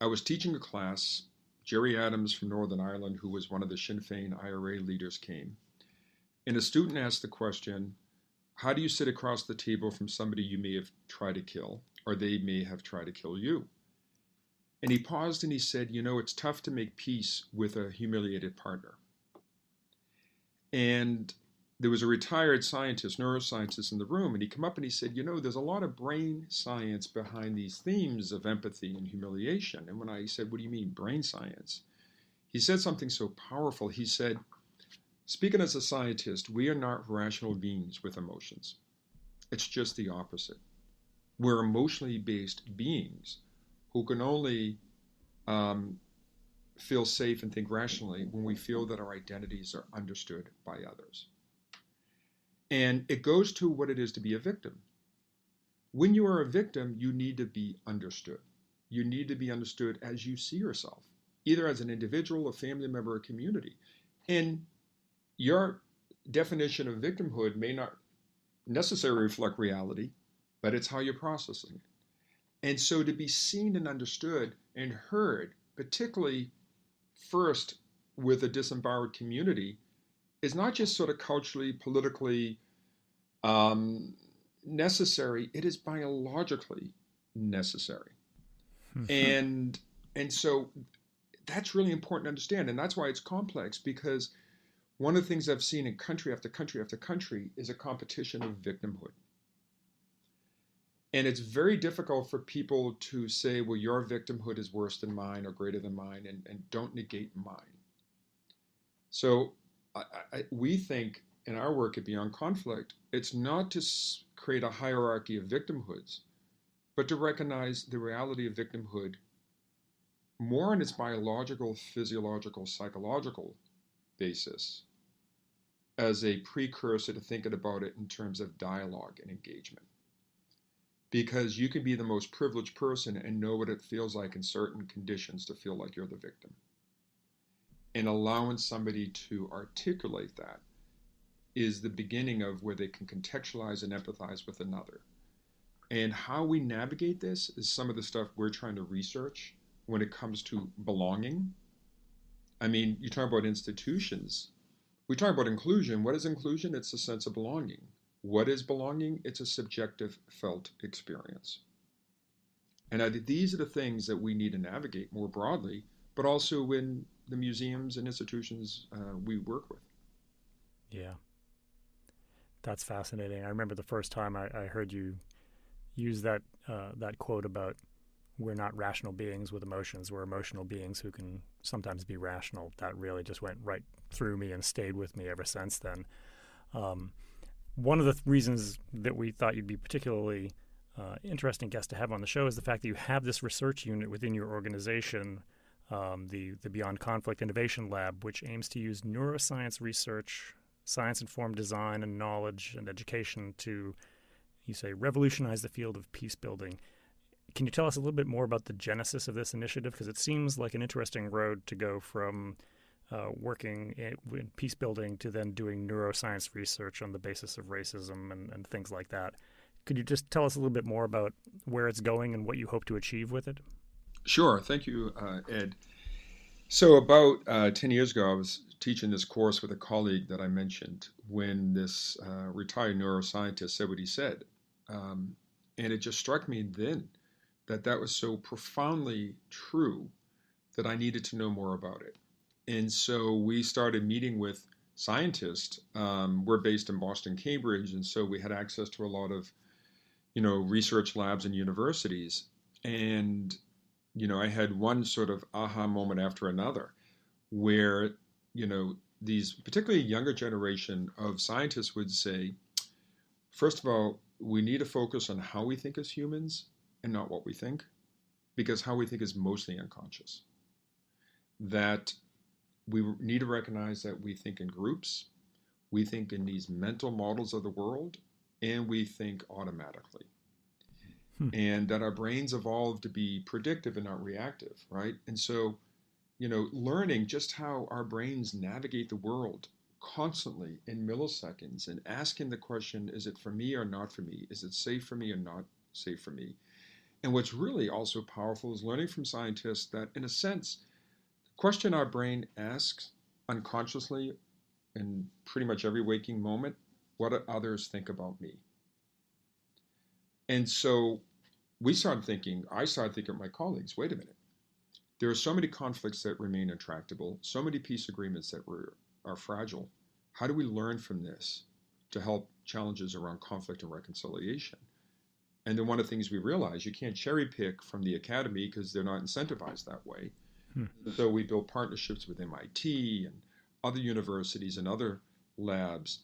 I was teaching a class. Jerry Adams from Northern Ireland, who was one of the Sinn Féin IRA leaders, came. And a student asked the question, how do you sit across the table from somebody you may have tried to kill, or they may have tried to kill you? And he paused and he said, you know, it's tough to make peace with a humiliated partner. And there was a retired scientist, neuroscientist in the room, and he came up and he said, you know, there's a lot of brain science behind these themes of empathy and humiliation. And when I said, what do you mean, brain science? He said something so powerful. He said, speaking as a scientist, we are not rational beings with emotions. It's just the opposite. We're emotionally based beings who can only feel safe and think rationally when we feel that our identities are understood by others. And it goes to what it is to be a victim. When you are a victim, you need to be understood. You need to be understood as you see yourself, either as an individual, a family member, a community. And your definition of victimhood may not necessarily reflect reality, but it's how you're processing it. And so to be seen and understood and heard, particularly first with a disempowered community, is not just sort of culturally, politically necessary, it is biologically necessary. Mm-hmm. And so that's really important to understand. And that's why it's complex, because one of the things I've seen in country after country after country is a competition of victimhood. And it's very difficult for people to say, well, your victimhood is worse than mine or greater than mine, and don't negate mine. So we think in our work at Beyond Conflict, it's not to create a hierarchy of victimhoods, but to recognize the reality of victimhood more on its biological, physiological, psychological basis as a precursor to thinking about it in terms of dialogue and engagement. Because you can be the most privileged person and know what it feels like in certain conditions to feel like you're the victim. And allowing somebody to articulate that is the beginning of where they can contextualize and empathize with another. And how we navigate this is some of the stuff we're trying to research when it comes to belonging. I mean, you talk about institutions. We talk about inclusion. What is inclusion? It's a sense of belonging. What is belonging? It's a subjective felt experience. And I think these are the things that we need to navigate more broadly, but also in the museums and institutions we work with. Yeah, that's fascinating. I remember the first time I heard you use that quote about we're not rational beings with emotions, we're emotional beings who can sometimes be rational. That really just went right through me and stayed with me ever since then. One of the reasons that we thought you'd be particularly interesting guest to have on the show is the fact that you have this research unit within your organization, the Beyond Conflict Innovation Lab, which aims to use neuroscience research, science-informed design and knowledge and education to, you say, revolutionize the field of peace building. Can you tell us a little bit more about the genesis of this initiative? Because it seems like an interesting road to go from working in peace building to then doing neuroscience research on the basis of racism and things like that. Could you just tell us a little bit more about where it's going and what you hope to achieve with it? Sure. Thank you, Ed. So about 10 years ago, I was teaching this course with a colleague that I mentioned when this retired neuroscientist said what he said. And it just struck me then that was so profoundly true that I needed to know more about it. And so we started meeting with scientists. We're based in Boston, Cambridge, and so we had access to a lot of, research labs and universities. And I had one sort of aha moment after another where, these particularly younger generation of scientists would say, first of all, we need to focus on how we think as humans and not what we think, because how we think is mostly unconscious. That we need to recognize that we think in groups, we think in these mental models of the world, and we think automatically. And that our brains evolved to be predictive and not reactive, right? And so, you know, learning just how our brains navigate the world constantly in milliseconds and asking the question, is it for me or not for me? Is it safe for me or not safe for me? And what's really also powerful is learning from scientists that, in a sense, the question our brain asks unconsciously in pretty much every waking moment, what do others think about me? And so I started thinking with my colleagues, wait a minute, there are so many conflicts that remain intractable, so many peace agreements that are fragile. How do we learn from this to help challenges around conflict and reconciliation? And then one of the things we realized, you can't cherry pick from the academy because they're not incentivized that way. So we built partnerships with MIT and other universities and other labs,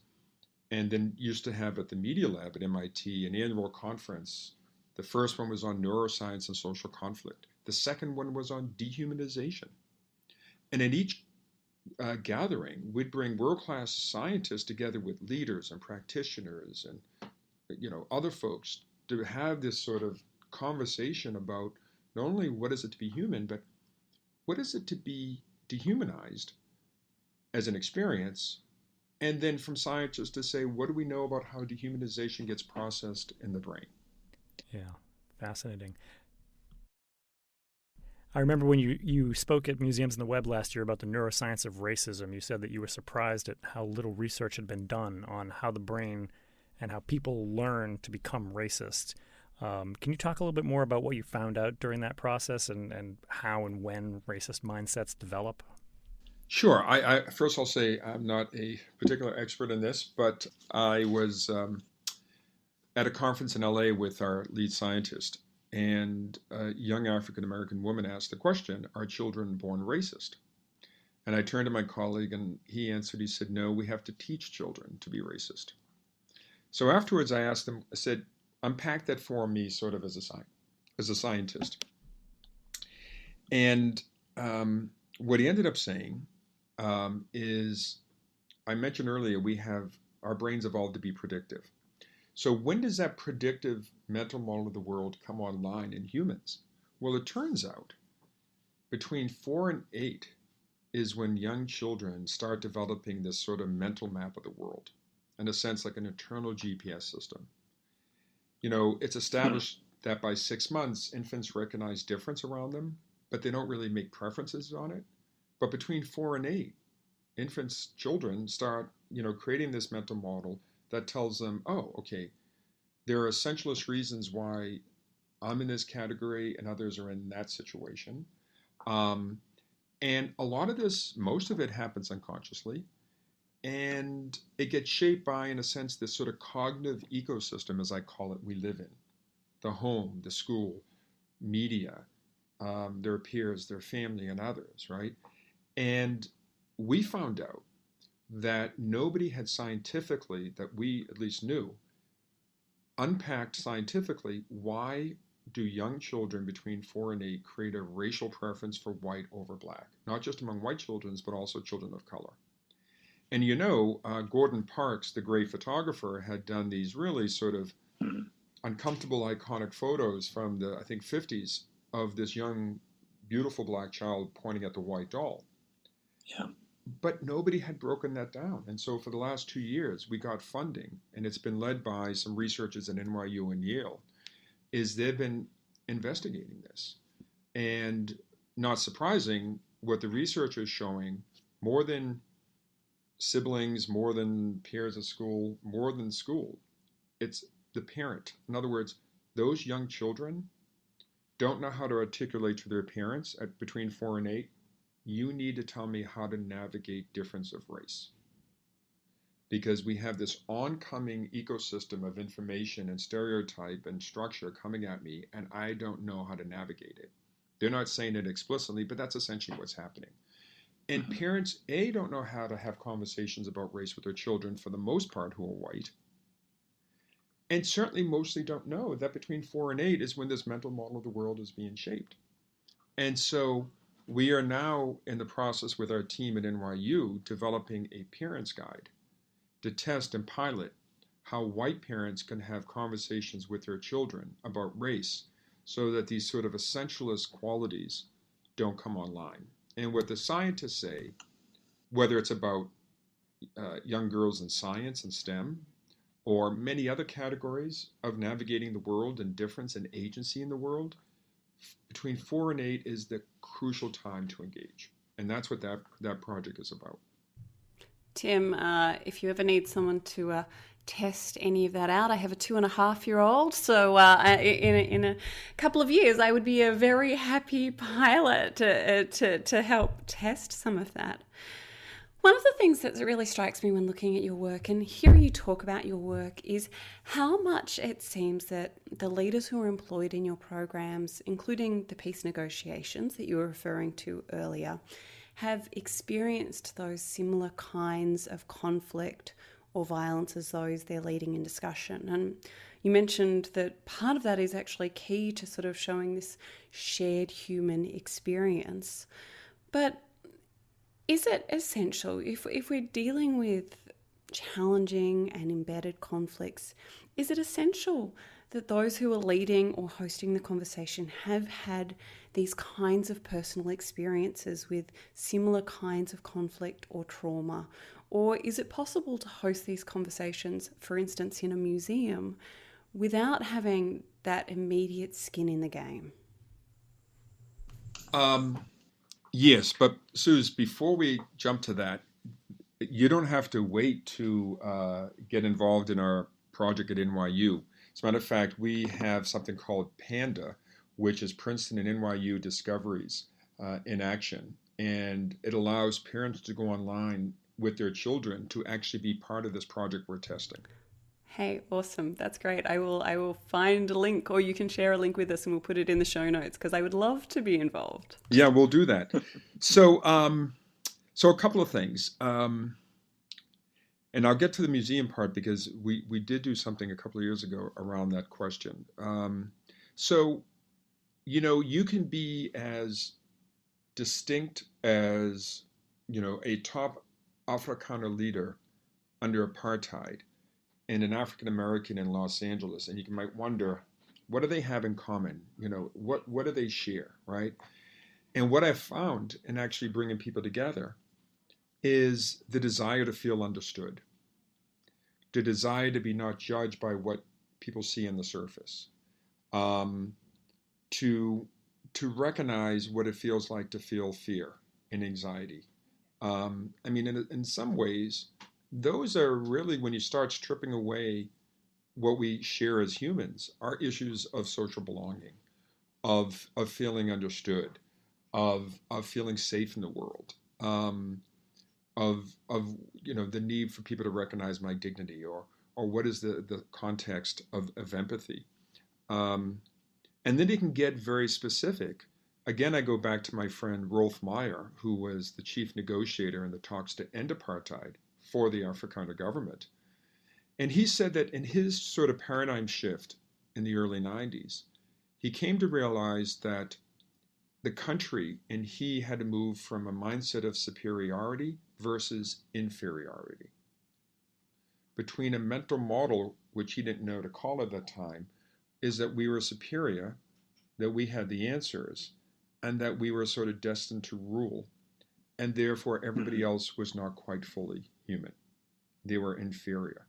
and then used to have at the Media Lab at MIT an annual conference. The first one was on neuroscience and social conflict. The second one was on dehumanization. And in each gathering, we'd bring world-class scientists together with leaders and practitioners and, you know, other folks to have this sort of conversation about not only what is it to be human, but what is it to be dehumanized as an experience. And then from scientists to say, what do we know about how dehumanization gets processed in the brain? Yeah, fascinating. I remember when you spoke at Museums in the Web last year about the neuroscience of racism, you said that you were surprised at how little research had been done on how the brain and how people learn to become racist. Can you talk a little bit more about what you found out during that process and how and when racist mindsets develop? Sure. First, I'll say I'm not a particular expert in this, but I was at a conference in L.A. with our lead scientist, and a young African-American woman asked the question, are children born racist? And I turned to my colleague, and he answered, he said, no, we have to teach children to be racist. So afterwards, I asked him, I said, unpack that for me sort of as a scientist. And what he ended up saying is, I mentioned earlier, our brains evolved to be predictive. So when does that predictive mental model of the world come online in humans? Well, it turns out between 4 and 8 is when young children start developing this sort of mental map of the world, in a sense like an internal GPS system. You know, it's established that by 6 months, infants recognize difference around them, but they don't really make preferences on it. But between 4 and 8, children start, you know, creating this mental model that tells them, oh, okay, there are essentialist reasons why I'm in this category and others are in that situation. And a lot of this, most of it happens unconsciously, and it gets shaped by, in a sense, this sort of cognitive ecosystem, as I call it, we live in. The home, the school, media, their peers, their family, and others, right? And we found out that nobody had scientifically, that we at least knew, unpacked scientifically, why do young children between 4 and 8 create a racial preference for white over black, not just among white children, but also children of color. And you know, Gordon Parks, the great photographer, had done these really sort of uncomfortable, iconic photos from the, I think, 50s, of this young, beautiful black child pointing at the white doll. Yeah. But nobody had broken that down. And so for the last 2 years, we got funding, and it's been led by some researchers at NYU and Yale, is they've been investigating this. And not surprising, what the research is showing, more than siblings, more than peers at school, more than school, it's the parent. In other words, those young children don't know how to articulate to their parents at between 4 and 8, you need to tell me how to navigate difference of race. Because we have this oncoming ecosystem of information and stereotype and structure coming at me, and I don't know how to navigate it. They're not saying it explicitly, but that's essentially what's happening. And parents, A, don't know how to have conversations about race with their children, for the most part, who are white. And certainly mostly don't know that between 4 and 8 is when this mental model of the world is being shaped. And so We are now in the process with our team at NYU developing a parents guide to test and pilot how white parents can have conversations with their children about race so that these sort of essentialist qualities don't come online. And what the scientists say, whether it's about young girls in science and STEM or many other categories of navigating the world and difference and agency in the world, between 4 and 8 is the crucial time to engage. And that's what that project is about. Tim, if you ever need someone to test any of that out, I have a 2.5-year-old, so in a couple of years I would be a very happy pilot to help test some of that. One of the things that really strikes me when looking at your work and hearing you talk about your work is how much it seems that the leaders who are employed in your programs, including the peace negotiations that you were referring to earlier, have experienced those similar kinds of conflict or violence as those they're leading in discussion. And you mentioned that part of that is actually key to sort of showing this shared human experience. But is it essential, if we're dealing with challenging and embedded conflicts, is it essential that those who are leading or hosting the conversation have had these kinds of personal experiences with similar kinds of conflict or trauma? Or is it possible to host these conversations, for instance, in a museum, without having that immediate skin in the game? Yes, but Suze, before we jump to that, you don't have to wait to get involved in our project at NYU. As a matter of fact, we have something called PANDA, which is Princeton and NYU Discoveries in Action. And it allows parents to go online with their children to actually be part of this project we're testing. Hey, awesome. That's great. I will find a link, or you can share a link with us and we'll put it in the show notes because I would love to be involved. Yeah, we'll do that. So a couple of things. And I'll get to the museum part because we did do something a couple of years ago around that question. So, you know, you can be as distinct as, you know, a top Afrikaner leader under apartheid and an African American in Los Angeles, and you might wonder, what do they have in common? You know, what do they share, right? And what I've found in actually bringing people together is the desire to feel understood, the desire to be not judged by what people see on the surface, to recognize what it feels like to feel fear and anxiety. I mean, in some ways, those are really, when you start stripping away what we share as humans, are issues of social belonging, of feeling understood, of feeling safe in the world, of you know, the need for people to recognize my dignity, or what is the context of empathy. And then you can get very specific. Again, I go back to my friend Rolf Meyer, who was the chief negotiator in the talks to end apartheid for the Afrikaner government. And he said that in his sort of paradigm shift in the early 90s, he came to realize that the country and he had to move from a mindset of superiority versus inferiority. Between a mental model, which he didn't know to call at that time, is that we were superior, that we had the answers, and that we were sort of destined to rule, and therefore everybody else was not quite fully human. They were inferior.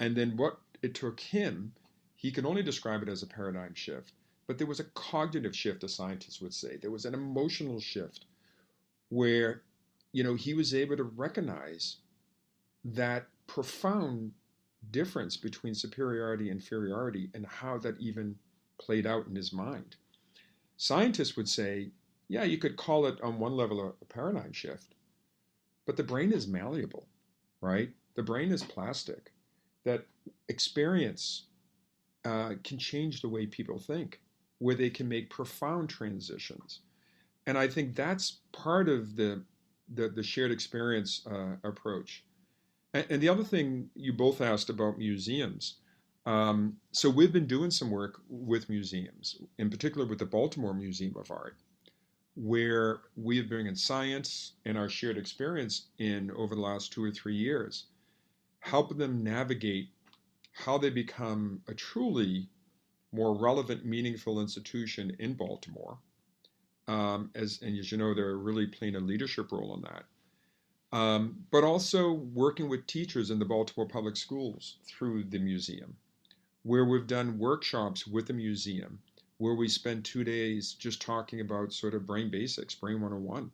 And then what it took him, he can only describe it as a paradigm shift, but there was a cognitive shift, as scientists would say. There was an emotional shift where, you know, he was able to recognize that profound difference between superiority and inferiority and how that even played out in his mind. Scientists would say, yeah, you could call it on one level a paradigm shift, but the brain is malleable, right? The brain is plastic. That experience can change the way people think, where they can make profound transitions. And I think that's part of the shared experience approach. And the other thing you both asked about museums. So we've been doing some work with museums, in particular with the Baltimore Museum of Art, where we have been in science and our shared experience in over the last 2 or 3 years, helping them navigate how they become a truly more relevant, meaningful institution in Baltimore. As you know, they're really playing a leadership role in that. But also working with teachers in the Baltimore Public Schools through the museum, where we've done workshops with the museum, where we spend 2 days just talking about sort of brain basics, brain 101,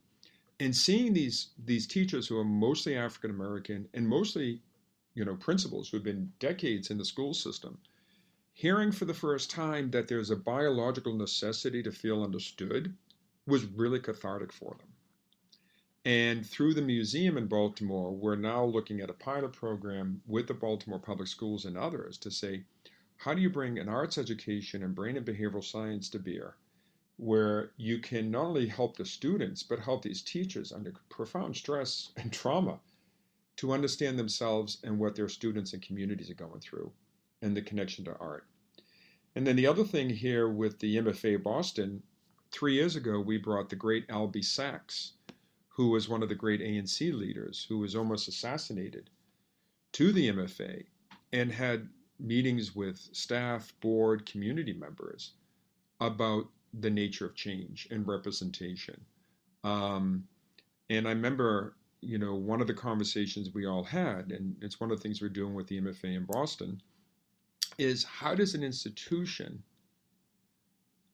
and seeing these teachers who are mostly African American and mostly, principals who have been decades in the school system, hearing for the first time that there's a biological necessity to feel understood was really cathartic for them. And through the museum in Baltimore, we're now looking at a pilot program with the Baltimore Public Schools and others to say, how do you bring an arts education and brain and behavioral science to bear, where you can not only help the students, but help these teachers under profound stress and trauma to understand themselves and what their students and communities are going through and the connection to art. And then the other thing here with the MFA Boston, 3 years ago, we brought the great Albie Sachs, who was one of the great ANC leaders, who was almost assassinated, to the MFA and had meetings with staff, board, community members about the nature of change and representation. And I remember, one of the conversations we all had, and it's one of the things we're doing with the MFA in Boston, is how does an institution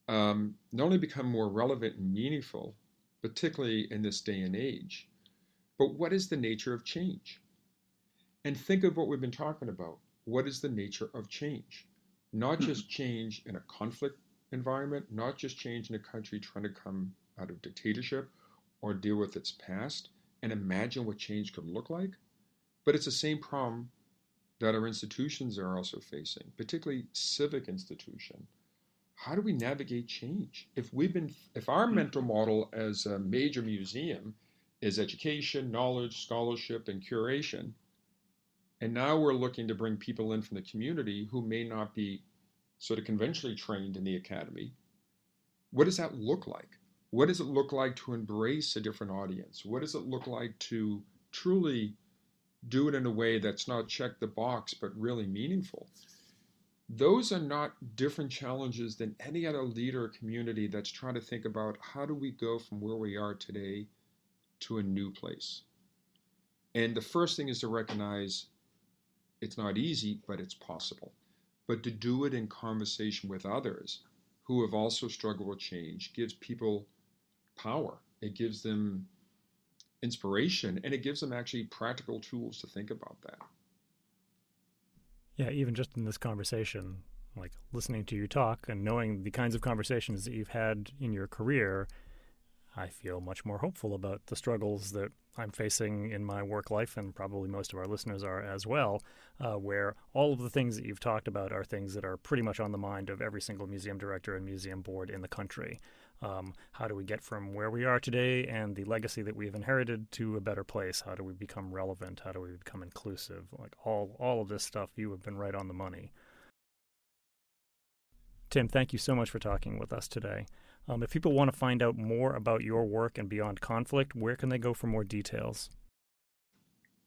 not only become more relevant and meaningful, particularly in this day and age, but what is the nature of change? And think of what we've been talking about. What is the nature of change? Not just change in a conflict environment, not just change in a country trying to come out of dictatorship or deal with its past and imagine what change could look like, but it's the same problem that our institutions are also facing, particularly civic institutions. How do we navigate change? If our mental model as a major museum is education, knowledge, scholarship, and curation, and now we're looking to bring people in from the community who may not be sort of conventionally trained in the academy, what does that look like? What does it look like to embrace a different audience? What does it look like to truly do it in a way that's not check the box, but really meaningful? Those are not different challenges than any other leader or community that's trying to think about how do we go from where we are today to a new place. And the first thing is to recognize it's not easy, but it's possible. But to do it in conversation with others who have also struggled with change gives people power. It gives them inspiration, and it gives them actually practical tools to think about that. Yeah, even just in this conversation, like listening to you talk and knowing the kinds of conversations that you've had in your career, I feel much more hopeful about the struggles that I'm facing in my work life, and probably most of our listeners are as well, where all of the things that you've talked about are things that are pretty much on the mind of every single museum director and museum board in the country. How do we get from where we are today and the legacy that we've inherited to a better place? How do we become relevant? How do we become inclusive? Like all of this stuff, you have been right on the money. Tim, thank you so much for talking with us today. If people want to find out more about your work and Beyond Conflict, where can they go for more details?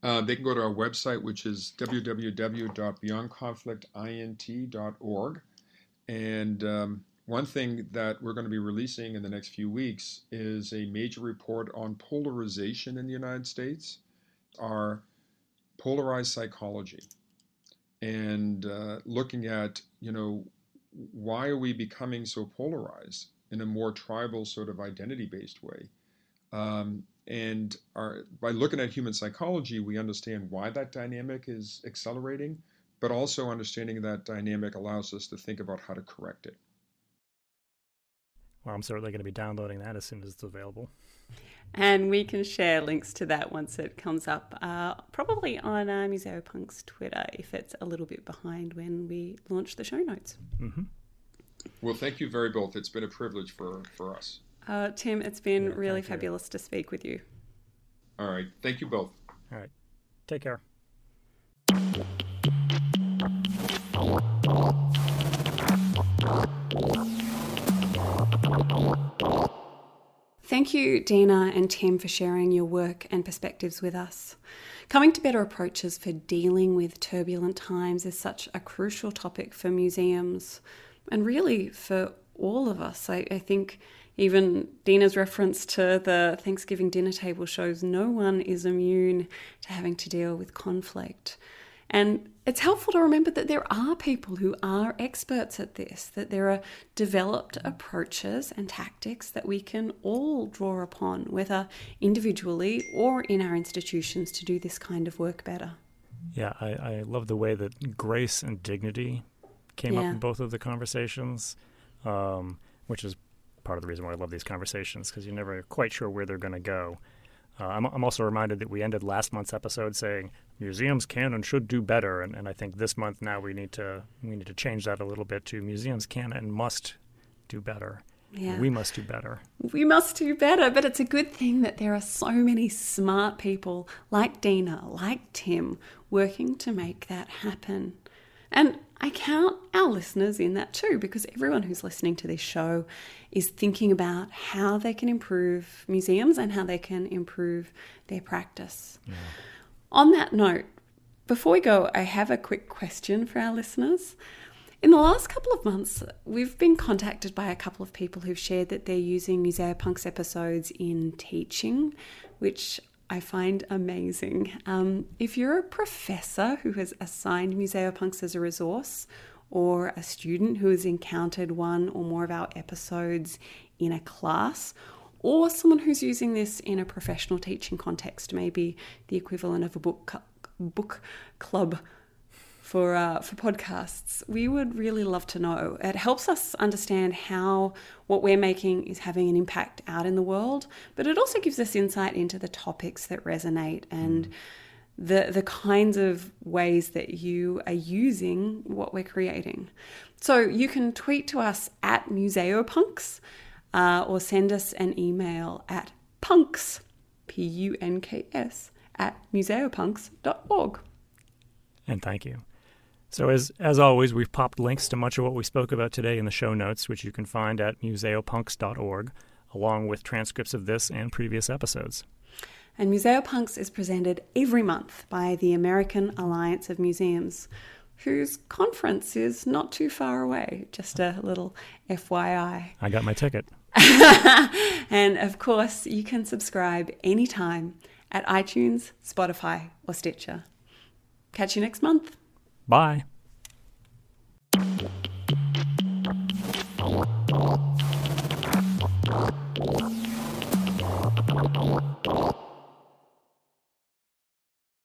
They can go to our website, which is www.beyondconflictint.org. And one thing that we're going to be releasing in the next few weeks is a major report on polarization in the United States, our polarized psychology, and looking at, why are we becoming so polarized in a more tribal sort of identity-based way? By looking at human psychology, we understand why that dynamic is accelerating, but also understanding that dynamic allows us to think about how to correct it. Well, I'm certainly going to be downloading that as soon as it's available. And we can share links to that once it comes up, probably on Museo Punks' Twitter, if it's a little bit behind when we launch the show notes. Mm-hmm. Well, thank you very much. It's been a privilege for us. Tim, it's been really fabulous to speak with you. All right. Thank you both. All right. Take care. Thank Thank you, Dina and Tim, for sharing your work and perspectives with us. Coming to better approaches for dealing with turbulent times is such a crucial topic for museums and really for all of us. I think even Dina's reference to the Thanksgiving dinner table shows no one is immune to having to deal with conflict. And it's helpful to remember that there are people who are experts at this, that there are developed approaches and tactics that we can all draw upon, whether individually or in our institutions, to do this kind of work better. Yeah, I love the way that grace and dignity came up in both of the conversations, which is part of the reason why I love these conversations, because you're never quite sure where they're going to go. I'm also reminded that we ended last month's episode saying museums can and should do better, and I think this month now we need to change that a little bit to museums can and must do better. Yeah. We must do better. We must do better, but it's a good thing that there are so many smart people like Dina, like Tim, working to make that happen. And I count our listeners in that too, because everyone who's listening to this show is thinking about how they can improve museums and how they can improve their practice. Yeah. On that note, before we go, I have a quick question for our listeners. In the last couple of months, we've been contacted by a couple of people who've shared that they're using Museo Punks episodes in teaching, which I find amazing. If you're a professor who has assigned Museo Punks as a resource, or a student who has encountered one or more of our episodes in a class, or someone who's using this in a professional teaching context, maybe the equivalent of a book club for podcasts, we would really love to know. It helps us understand how what we're making is having an impact out in the world, but it also gives us insight into the topics that resonate and the kinds of ways that you are using what we're creating. So you can tweet to us at MuseoPunks or send us an email at punks, punks, at museopunks.org. And thank you. So as always, we've popped links to much of what we spoke about today in the show notes, which you can find at museopunks.org, along with transcripts of this and previous episodes. And Museo Punks is presented every month by the American Alliance of Museums, whose conference is not too far away, just a little FYI. I got my ticket. And of course, you can subscribe anytime at iTunes, Spotify, or Stitcher. Catch you next month. Bye.